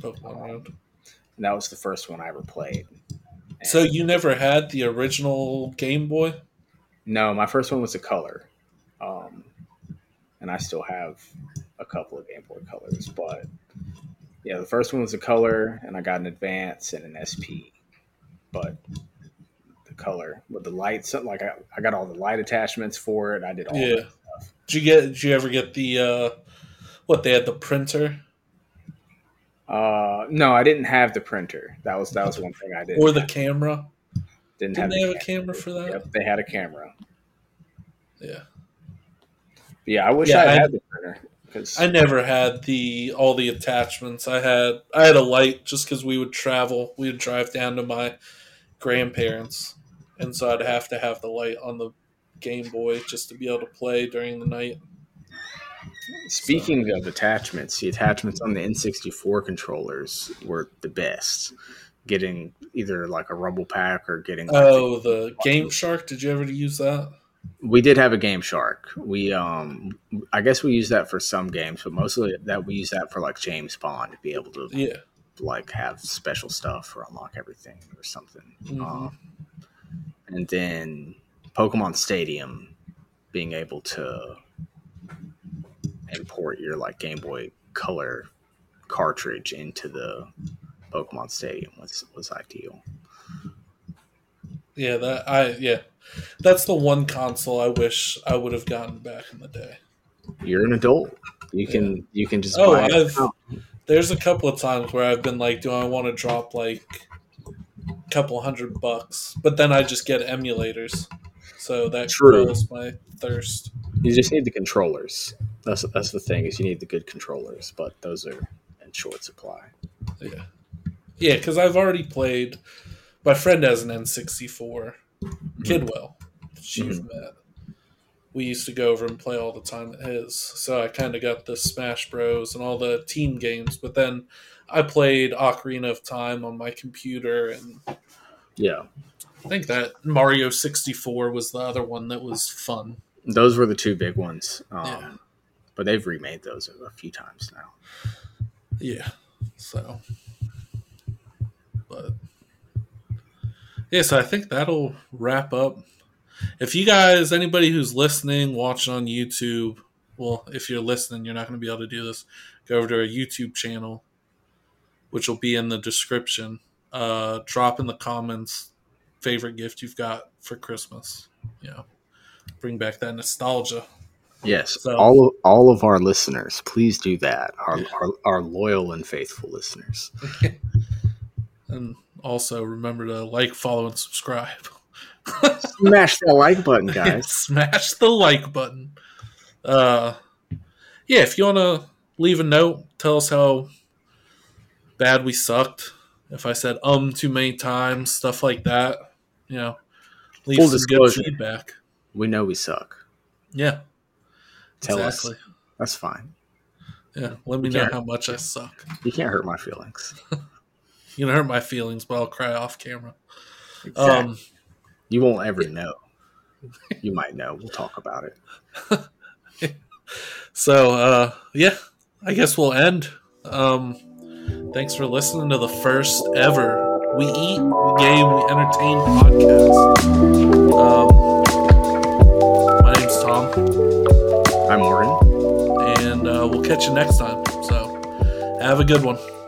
Pokemon Red. Um, and that was the first one I ever played. And so you never had the original Game Boy? No, my first one was a Color, um, and I still have a couple of Game Boy Colors, but... Yeah, the first one was a Color, and I got an Advance and an S P. But the Color with the lights, like I, I got all the light attachments for it. I did all yeah. that stuff. Did you get? Did you ever get the uh, what they had, the printer? Uh, no, I didn't have the printer. That was that was one thing I didn't. Or the have. camera. Didn't, didn't have. Did they the have camera. a camera for that? Yep, they had a camera. Yeah. But yeah, I wish yeah, I had I, the printer. I never had the all the attachments. I had I had a light just because we would travel. We would drive down to my grandparents, and so I'd have to have the light on the Game Boy just to be able to play during the night. Speaking so. of attachments, the attachments on the N sixty-four controllers were the best. Getting either like a Rumble Pack or getting like oh the, the Game Shark. Did you ever use that? We did have a Game Shark. We, um, I guess we use that for some games, but mostly that we use that for like James Bond to be able to, yeah. like have special stuff or unlock everything or something. Mm-hmm. Um, and then Pokemon Stadium, being able to import your like Game Boy Color cartridge into the Pokemon Stadium was was ideal. Yeah, that I yeah. That's the one console I wish I would have gotten back in the day. You're an adult. You can yeah. you can just oh, buy it. I've, there's a couple of times where I've been like, do I want to drop like a couple hundred bucks? But then I just get emulators. So that kills my thirst. You just need the controllers. That's that's the thing, is you need the good controllers, but those are in short supply. Yeah. Yeah, because I've already played. My friend has an N sixty-four. Kidwell, she's mm-hmm. met. We used to go over and play all the time at his. So I kind of got the Smash Bros. And all the team games. But then I played Ocarina of Time on my computer. And yeah, I think that Mario sixty-four was the other one that was fun. Those were the two big ones. Um, yeah. But they've remade those a few times now. Yeah. So. But. Yeah, so I think that'll wrap up. If you guys, anybody who's listening, watching on YouTube, well, if you're listening, you're not going to be able to do this. Go over to our YouTube channel, which will be in the description. Uh, drop in the comments favorite gift you've got for Christmas. You know, bring back that nostalgia. Yes, so, all of, all of our listeners, please do that. Our yeah. our, our loyal and faithful listeners. And also remember to like, follow, and subscribe. Smash the like button, guys. Smash the like button. Uh, yeah, if you want to leave a note, tell us how bad we sucked. If I said um too many times, stuff like that. You know, leave Full some disclosure. good feedback. We know we suck. Yeah. Tell exactly. us. That's fine. Yeah, let me you know how much I suck. You can't hurt my feelings. You can hurt my feelings, but I'll cry off camera. Exactly. Um, you won't ever know. You might know. We'll talk about it. So, uh, yeah, I guess we'll end. Um, thanks for listening to the first ever We Eat, We Game, We Entertain podcast. Um, my name's Tom. I'm Morgan. And uh, we'll catch you next time. So have a good one.